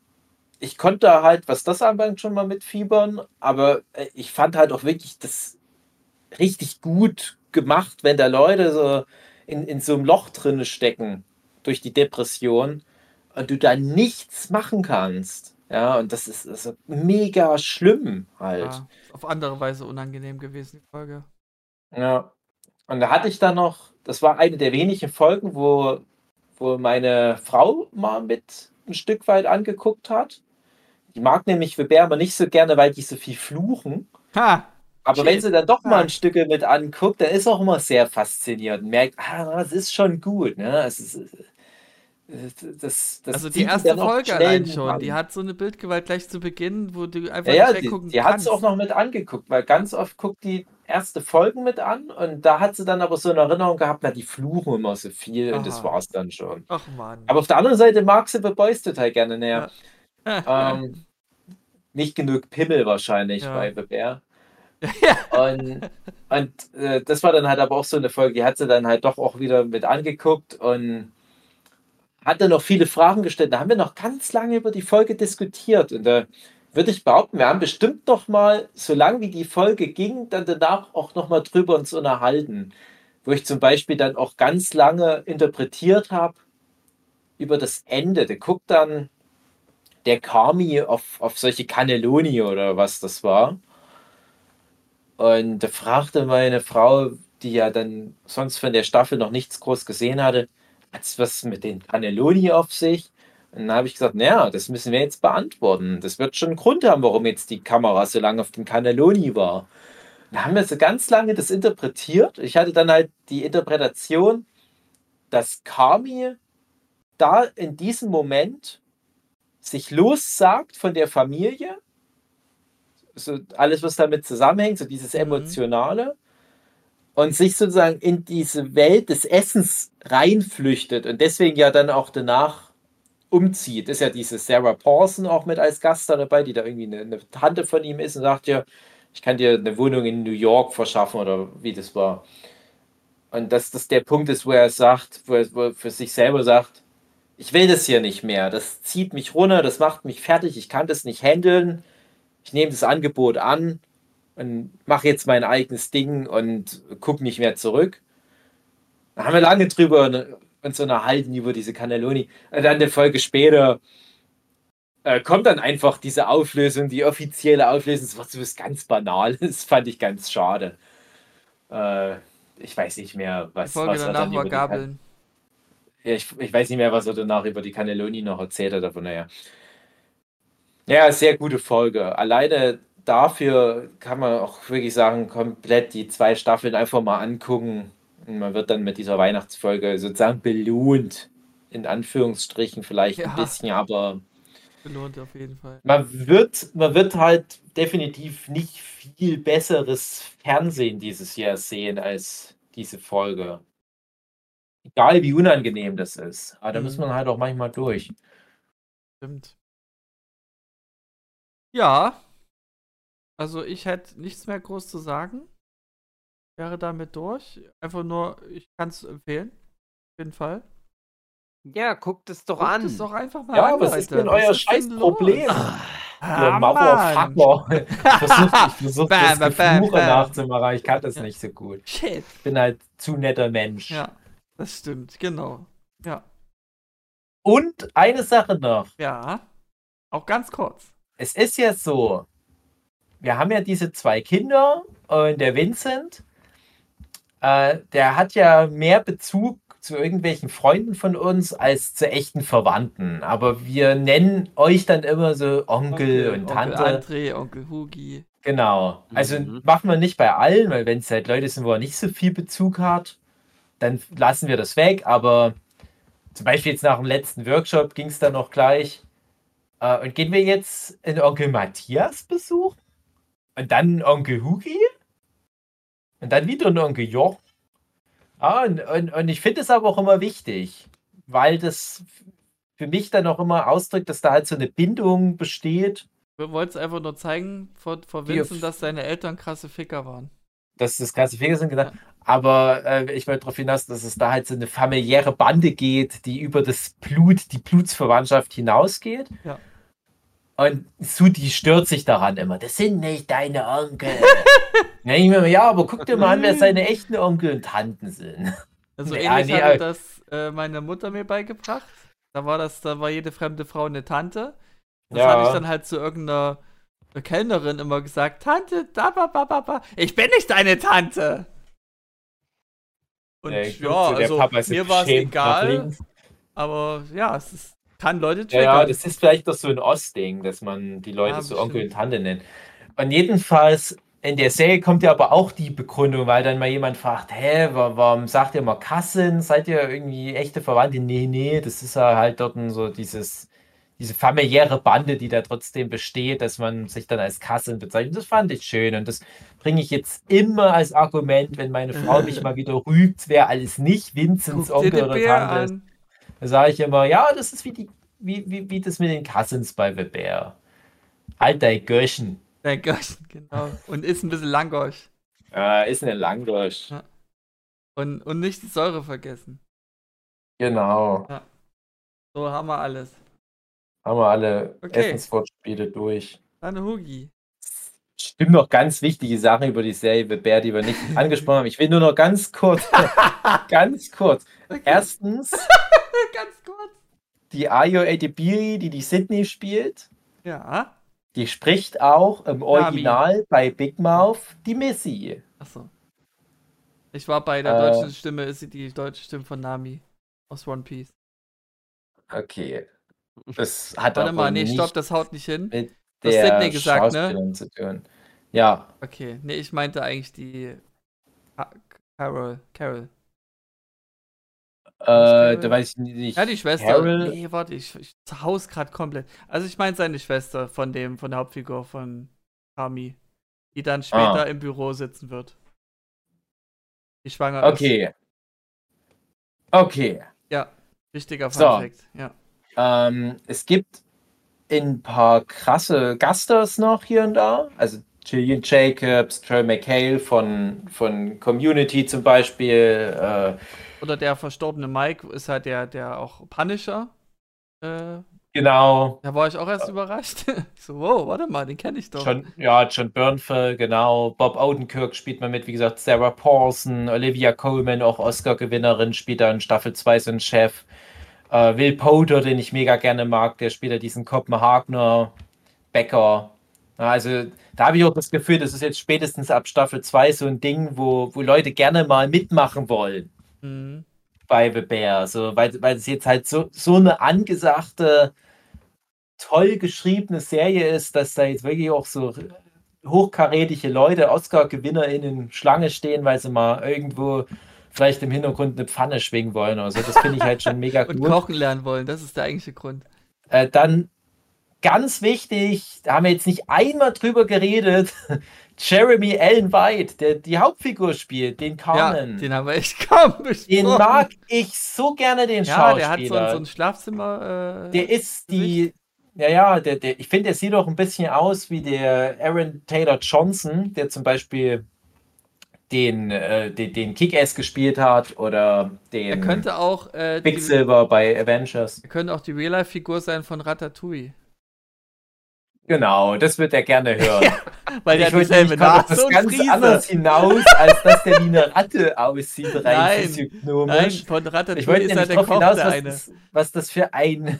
ich konnte halt, was das anbelangt, schon mal mitfiebern, aber ich fand halt auch wirklich das richtig gut gemacht, wenn da Leute so in so einem Loch drin stecken durch die Depression und du da nichts machen kannst. Ja, und das ist mega schlimm halt. Ja, auf andere Weise unangenehm gewesen, die Folge. Ja, und da hatte ich dann noch, das war eine der wenigen Folgen, wo meine Frau mal mit ein Stück weit angeguckt hat. Die mag nämlich The Bear aber nicht so gerne, weil die so viel fluchen. Ha! Aber wenn sie dann doch mal ein Stück mit anguckt, dann ist auch immer sehr fasziniert und merkt, das ist schon gut. Ne? Das also die erste Folge allein schon, an. Die hat so eine Bildgewalt gleich zu Beginn, wo du einfach nicht weggucken die kannst. Die hat es auch noch mit angeguckt, weil ganz oft guckt die erste Folgen mit an und da hat sie dann aber so eine Erinnerung gehabt, die fluchen immer so viel und das war's dann schon. Ach Mann. Aber auf der anderen Seite mag sie The Boys total gerne näher. Ja. Nicht genug Pimmel wahrscheinlich bei The Bear. Ja. Und das war dann halt aber auch so eine Folge, die hat sie dann halt doch auch wieder mit angeguckt und hat dann noch viele Fragen gestellt. Da haben wir noch ganz lange über die Folge diskutiert und da würde ich behaupten, wir haben bestimmt noch mal, solange wie die Folge ging, dann danach auch noch mal drüber uns unterhalten, wo ich zum Beispiel dann auch ganz lange interpretiert habe über das Ende. Der guckt dann der Carmy auf solche Cannelloni oder was das war. Und da fragte meine Frau, die ja dann sonst von der Staffel noch nichts groß gesehen hatte, hat es was mit den Cannelloni auf sich? Und dann habe ich gesagt, naja, das müssen wir jetzt beantworten. Das wird schon einen Grund haben, warum jetzt die Kamera so lange auf den Cannelloni war. Da haben wir so ganz lange das interpretiert. Ich hatte dann halt die Interpretation, dass Carmy da in diesem Moment sich lossagt von der Familie, so alles, was damit zusammenhängt, so dieses Emotionale, und sich sozusagen in diese Welt des Essens reinflüchtet und deswegen ja dann auch danach umzieht. Ist ja diese Sarah Paulson auch mit als Gast da dabei, die da irgendwie eine Tante von ihm ist und sagt ja, ich kann dir eine Wohnung in New York verschaffen oder wie das war. Und dass das der Punkt ist, wo er sagt, wo er für sich selber sagt, ich will das hier nicht mehr, das zieht mich runter, das macht mich fertig, ich kann das nicht handeln, ich nehme das Angebot an und mache jetzt mein eigenes Ding und gucke nicht mehr zurück. Da haben wir lange drüber uns unterhalten über diese Cannelloni. Und dann eine Folge später kommt dann einfach diese Auflösung, die offizielle Auflösung, das war so was ganz Banales, fand ich ganz schade. Ich weiß nicht mehr, was... Die Folge was danach war Gabeln. Ja, ich weiß nicht mehr, was er danach über die Cannelloni noch erzählt hat, aber naja. Ja, sehr gute Folge. Alleine dafür kann man auch wirklich sagen, komplett die 2 Staffeln einfach mal angucken. Und man wird dann mit dieser Weihnachtsfolge sozusagen belohnt. In Anführungsstrichen vielleicht ja, ein bisschen, aber... Belohnt auf jeden Fall. Man wird halt definitiv nicht viel besseres Fernsehen dieses Jahr sehen als diese Folge. Egal wie unangenehm das ist. Aber da muss man halt auch manchmal durch. Stimmt. Ja. Also ich hätte nichts mehr groß zu sagen. Wäre damit durch. Einfach nur, ich kann es empfehlen. Auf jeden Fall. Ja, guckt es doch an. Guckt es doch einfach mal an, was ist denn euer Scheißproblem? Ihr Mauerfucker. Ich versuche das Gefluche nachzumachen. Ich kann das nicht so gut. Shit. Ich bin halt zu netter Mensch. Ja. Das stimmt, genau. Ja. Und eine Sache noch. Ja, auch ganz kurz. Es ist ja so, wir haben ja diese 2 Kinder und der Vincent, der hat ja mehr Bezug zu irgendwelchen Freunden von uns als zu echten Verwandten. Aber wir nennen euch dann immer so Onkel und Tante. Onkel André, Onkel Hugi. Genau. Also machen wir nicht bei allen, weil wenn es halt Leute sind, wo er nicht so viel Bezug hat, dann lassen wir das weg, aber zum Beispiel jetzt nach dem letzten Workshop ging es dann noch gleich. Und gehen wir jetzt einen Onkel Matthias besuchen? Und dann einen Onkel Hugi? Und dann wieder einen Onkel Jochen? Ah, und ich finde es aber auch immer wichtig, weil das für mich dann auch immer ausdrückt, dass da halt so eine Bindung besteht. Wir wollten es einfach nur zeigen vor Vincent, dass seine Eltern krasse Ficker waren. Dass das krasse Finger sind, genau. Aber ich wollte darauf hinaus, dass es da halt so eine familiäre Bande geht, die über das Blut, die Blutsverwandtschaft hinausgeht. Ja. Und Sudi stört sich daran immer. Das sind nicht deine Onkel. Ja, aber guck dir mal an, wer seine echten Onkel und Tanten sind. Also ähnlich hatte das meine Mutter mir beigebracht. Da war jede fremde Frau eine Tante. Das habe ich dann halt zu irgendeiner Kellnerin immer gesagt, Tante, ich bin nicht deine Tante. Und also mir war es egal, aber ja, es kann Leute triggern. Ja, das ist vielleicht doch so ein Ostding, dass man die Leute so Onkel und Tante nennt. Und jedenfalls, in der Serie kommt ja aber auch die Begründung, weil dann mal jemand fragt, warum sagt ihr mal Cousin, seid ihr irgendwie echte Verwandte? Nee, das ist ja halt dort so diese familiäre Bande, die da trotzdem besteht, dass man sich dann als Cousin bezeichnet. Das fand ich schön und das bringe ich jetzt immer als Argument, wenn meine Frau mich mal wieder rügt, wer alles nicht Vinzens Onkel oder Tante ist. Da sage ich immer, ja, das ist wie das mit den Cousins bei The Bear. Halt dein Göschen. Dein Göschen, genau. Und ist ein bisschen Langosch. Ja, ist eine Langosch. Ja. Und nicht die Säure vergessen. Genau. Ja. So haben wir alles. Haben wir alle Essenswortspiele durch. Dann Hugi. Stimmt, noch ganz wichtige Sachen über die Serie The Bear, die wir nicht angesprochen haben. Ich will nur noch ganz kurz. Ganz kurz. Okay. Erstens. Ganz kurz. Die Ayo Edebiri, die Sydney spielt. Ja. Die spricht auch im Original Nami. Bei Big Mouth die Missy. Achso. Ich war bei der deutschen Stimme, ist sie die deutsche Stimme von Nami aus One Piece. Okay. Das hat Warte mal, nee, stopp, das haut nicht hin. Mit das der Sydney gesagt, ne? Zu tun. Ja. Okay, nee, ich meinte eigentlich die Carol. Da weiß ich nicht. Ja, die Schwester. Carol? Nee, warte, ich haus gerade komplett. Also ich meine seine Schwester von der Hauptfigur von Carmy, die dann später im Büro sitzen wird. Die schwanger ist. Okay. Ja, wichtiger Funfact. So. Ja. Es gibt ein paar krasse Gaststars noch hier und da. Also Gillian Jacobs, Troy McHale von Community zum Beispiel. Oder der verstorbene Mike ist halt der auch Punisher. Genau. Da war ich auch erst überrascht. So, wow, warte mal, den kenne ich doch. John Bernthal, genau. Bob Odenkirk spielt man mit, wie gesagt, Sarah Paulson, Olivia Colman, auch Oscar-Gewinnerin, spielt da in Staffel 2 so einen Chef. Will Poulter, den ich mega gerne mag, der spielt ja diesen Kopenhagener Bäcker. Also da habe ich auch das Gefühl, das ist jetzt spätestens ab Staffel 2 so ein Ding, wo Leute gerne mal mitmachen wollen. Mhm. Bei The Bear, so, weil es jetzt halt so eine angesagte, toll geschriebene Serie ist, dass da jetzt wirklich auch so hochkarätige Leute, Oscar-GewinnerInnen, Schlange stehen, weil sie mal irgendwo vielleicht im Hintergrund eine Pfanne schwingen wollen oder so. Das finde ich halt schon mega gut. Und kochen lernen wollen, das ist der eigentliche Grund. Dann, ganz wichtig, da haben wir jetzt nicht einmal drüber geredet, Jeremy Allen White, der die Hauptfigur spielt, den Carmen. Ja, den haben wir echt kaum besprochen. Den mag ich so gerne, den Schauspieler. Ja, der hat so ein Schlafzimmer. Der ist die... Ja, ich finde, der sieht doch ein bisschen aus wie der Aaron Taylor Johnson, der zum Beispiel den Kick-Ass gespielt hat oder den Quicksilver bei Avengers. Er könnte auch die Real-Life-Figur sein von Ratatouille. Genau, das wird er gerne hören. Ja, weil ich würde sagen, das ganz Riese. Anders hinaus, als dass der wie eine Ratte aussieht, rein physiognomisch. Von Ratte ich wollte nämlich darauf hinaus, was das für ein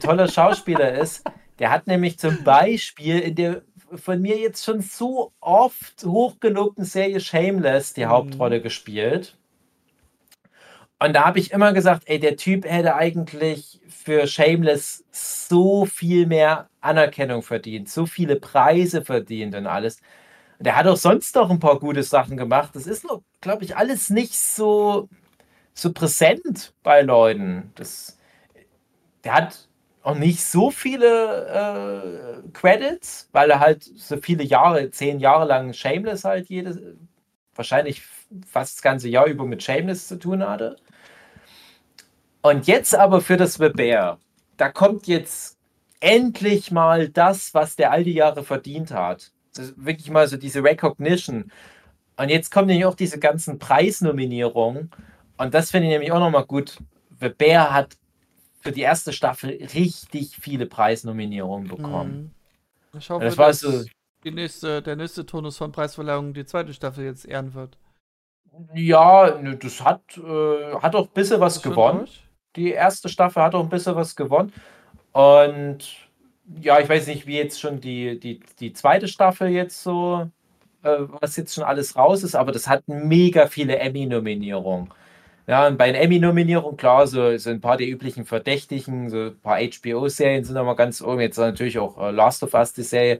toller Schauspieler ist. Der hat nämlich zum Beispiel in der von mir jetzt schon so oft hochgelobten Serie Shameless die Hauptrolle gespielt. Und da habe ich immer gesagt, ey, der Typ hätte eigentlich für Shameless so viel mehr Anerkennung verdient, so viele Preise verdient und alles. Und der hat auch sonst noch ein paar gute Sachen gemacht. Das ist, glaube ich, alles nicht so präsent bei Leuten. Der hat auch nicht so viele Credits, weil er halt so viele Jahre, 10 Jahre lang Shameless halt wahrscheinlich fast das ganze Jahr über mit Shameless zu tun hatte. Und jetzt aber für das The Bear, da kommt jetzt endlich mal das, was der all die Jahre verdient hat. Das ist wirklich mal so diese Recognition. Und jetzt kommen nämlich auch diese ganzen Preisnominierungen. Und das finde ich nämlich auch nochmal gut. The Bear hat für die erste Staffel richtig viele Preisnominierungen bekommen. Ich hoffe, dass der nächste Turnus von Preisverleihungen die zweite Staffel jetzt ehren wird. Ja, das hat auch ein bisschen was gewonnen. Die erste Staffel hat auch ein bisschen was gewonnen. Und ja, ich weiß nicht, wie jetzt schon die zweite Staffel jetzt so, was jetzt schon alles raus ist, aber das hat mega viele Emmy-Nominierungen. Ja, und bei den Emmy-Nominierungen, klar, so ein paar der üblichen Verdächtigen, so ein paar HBO-Serien sind nochmal ganz oben. Jetzt natürlich auch Last of Us, die Serie.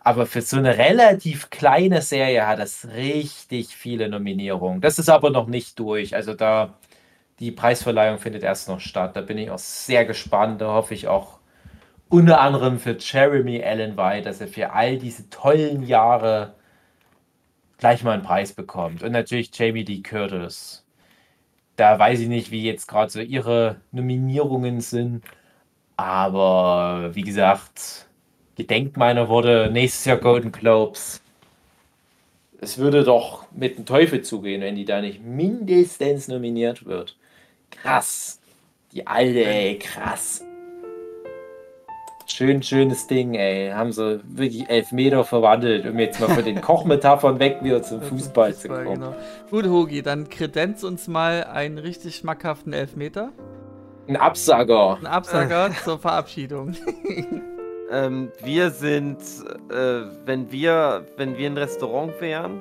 Aber für so eine relativ kleine Serie hat es richtig viele Nominierungen. Das ist aber noch nicht durch. Also da, die Preisverleihung findet erst noch statt. Da bin ich auch sehr gespannt. Da hoffe ich auch unter anderem für Jeremy Allen White, dass er für all diese tollen Jahre gleich mal einen Preis bekommt. Und natürlich Jamie Lee Curtis. Da weiß ich nicht, wie jetzt gerade so ihre Nominierungen sind. Aber wie gesagt... Gedenkt meiner Worte, nächstes Jahr Golden Globes. Es würde doch mit dem Teufel zugehen, wenn die da nicht mindestens nominiert wird. Krass. Die alte, ey, krass. Schönes Ding, ey. Haben sie wirklich 11 Meter verwandelt, um jetzt mal von den Kochmetaphern weg wieder zum Fußball zu kommen. Genau. Gut, Hugi, dann kredenz uns mal einen richtig schmackhaften Elfmeter. Ein Absager. Ein Absager zur Verabschiedung. Wir sind, wenn wir ein Restaurant wären,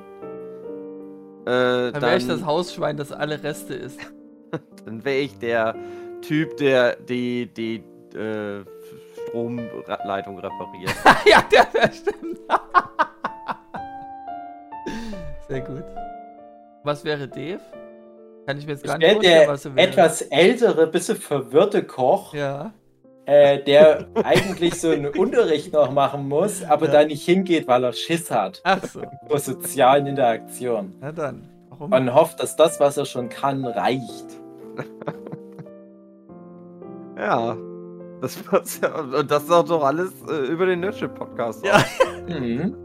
dann wäre ich das Hausschwein, das alle Reste isst. Dann wäre ich der Typ, der die Stromleitung repariert. Ja, der stimmt. Sehr gut. Was wäre Dave? Kann ich mir jetzt gar nicht vorstellen, was er wäre. Etwas ältere, bisschen verwirrte Koch. Ja. Der eigentlich so einen Unterricht noch machen muss, aber da nicht hingeht, weil er Schiss hat. Ach so. Vor sozialen Interaktionen. Na dann. Warum? Und hofft, dass das, was er schon kann, reicht. Ja. Das war's ja. Und das sagt doch alles über den Nerdship-Podcast. Ja. Mhm.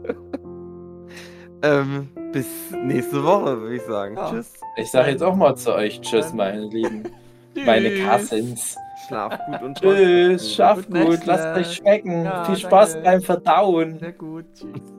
Bis nächste Woche, würde ich sagen. Ja. Tschüss. Ich sage jetzt auch mal zu euch Tschüss, meine Lieben. Meine Cousins. Schlaf gut und tschüss. Schlaf gut, lasst euch schmecken. Ja, viel Spaß beim Verdauen. Sehr gut. Tschüss.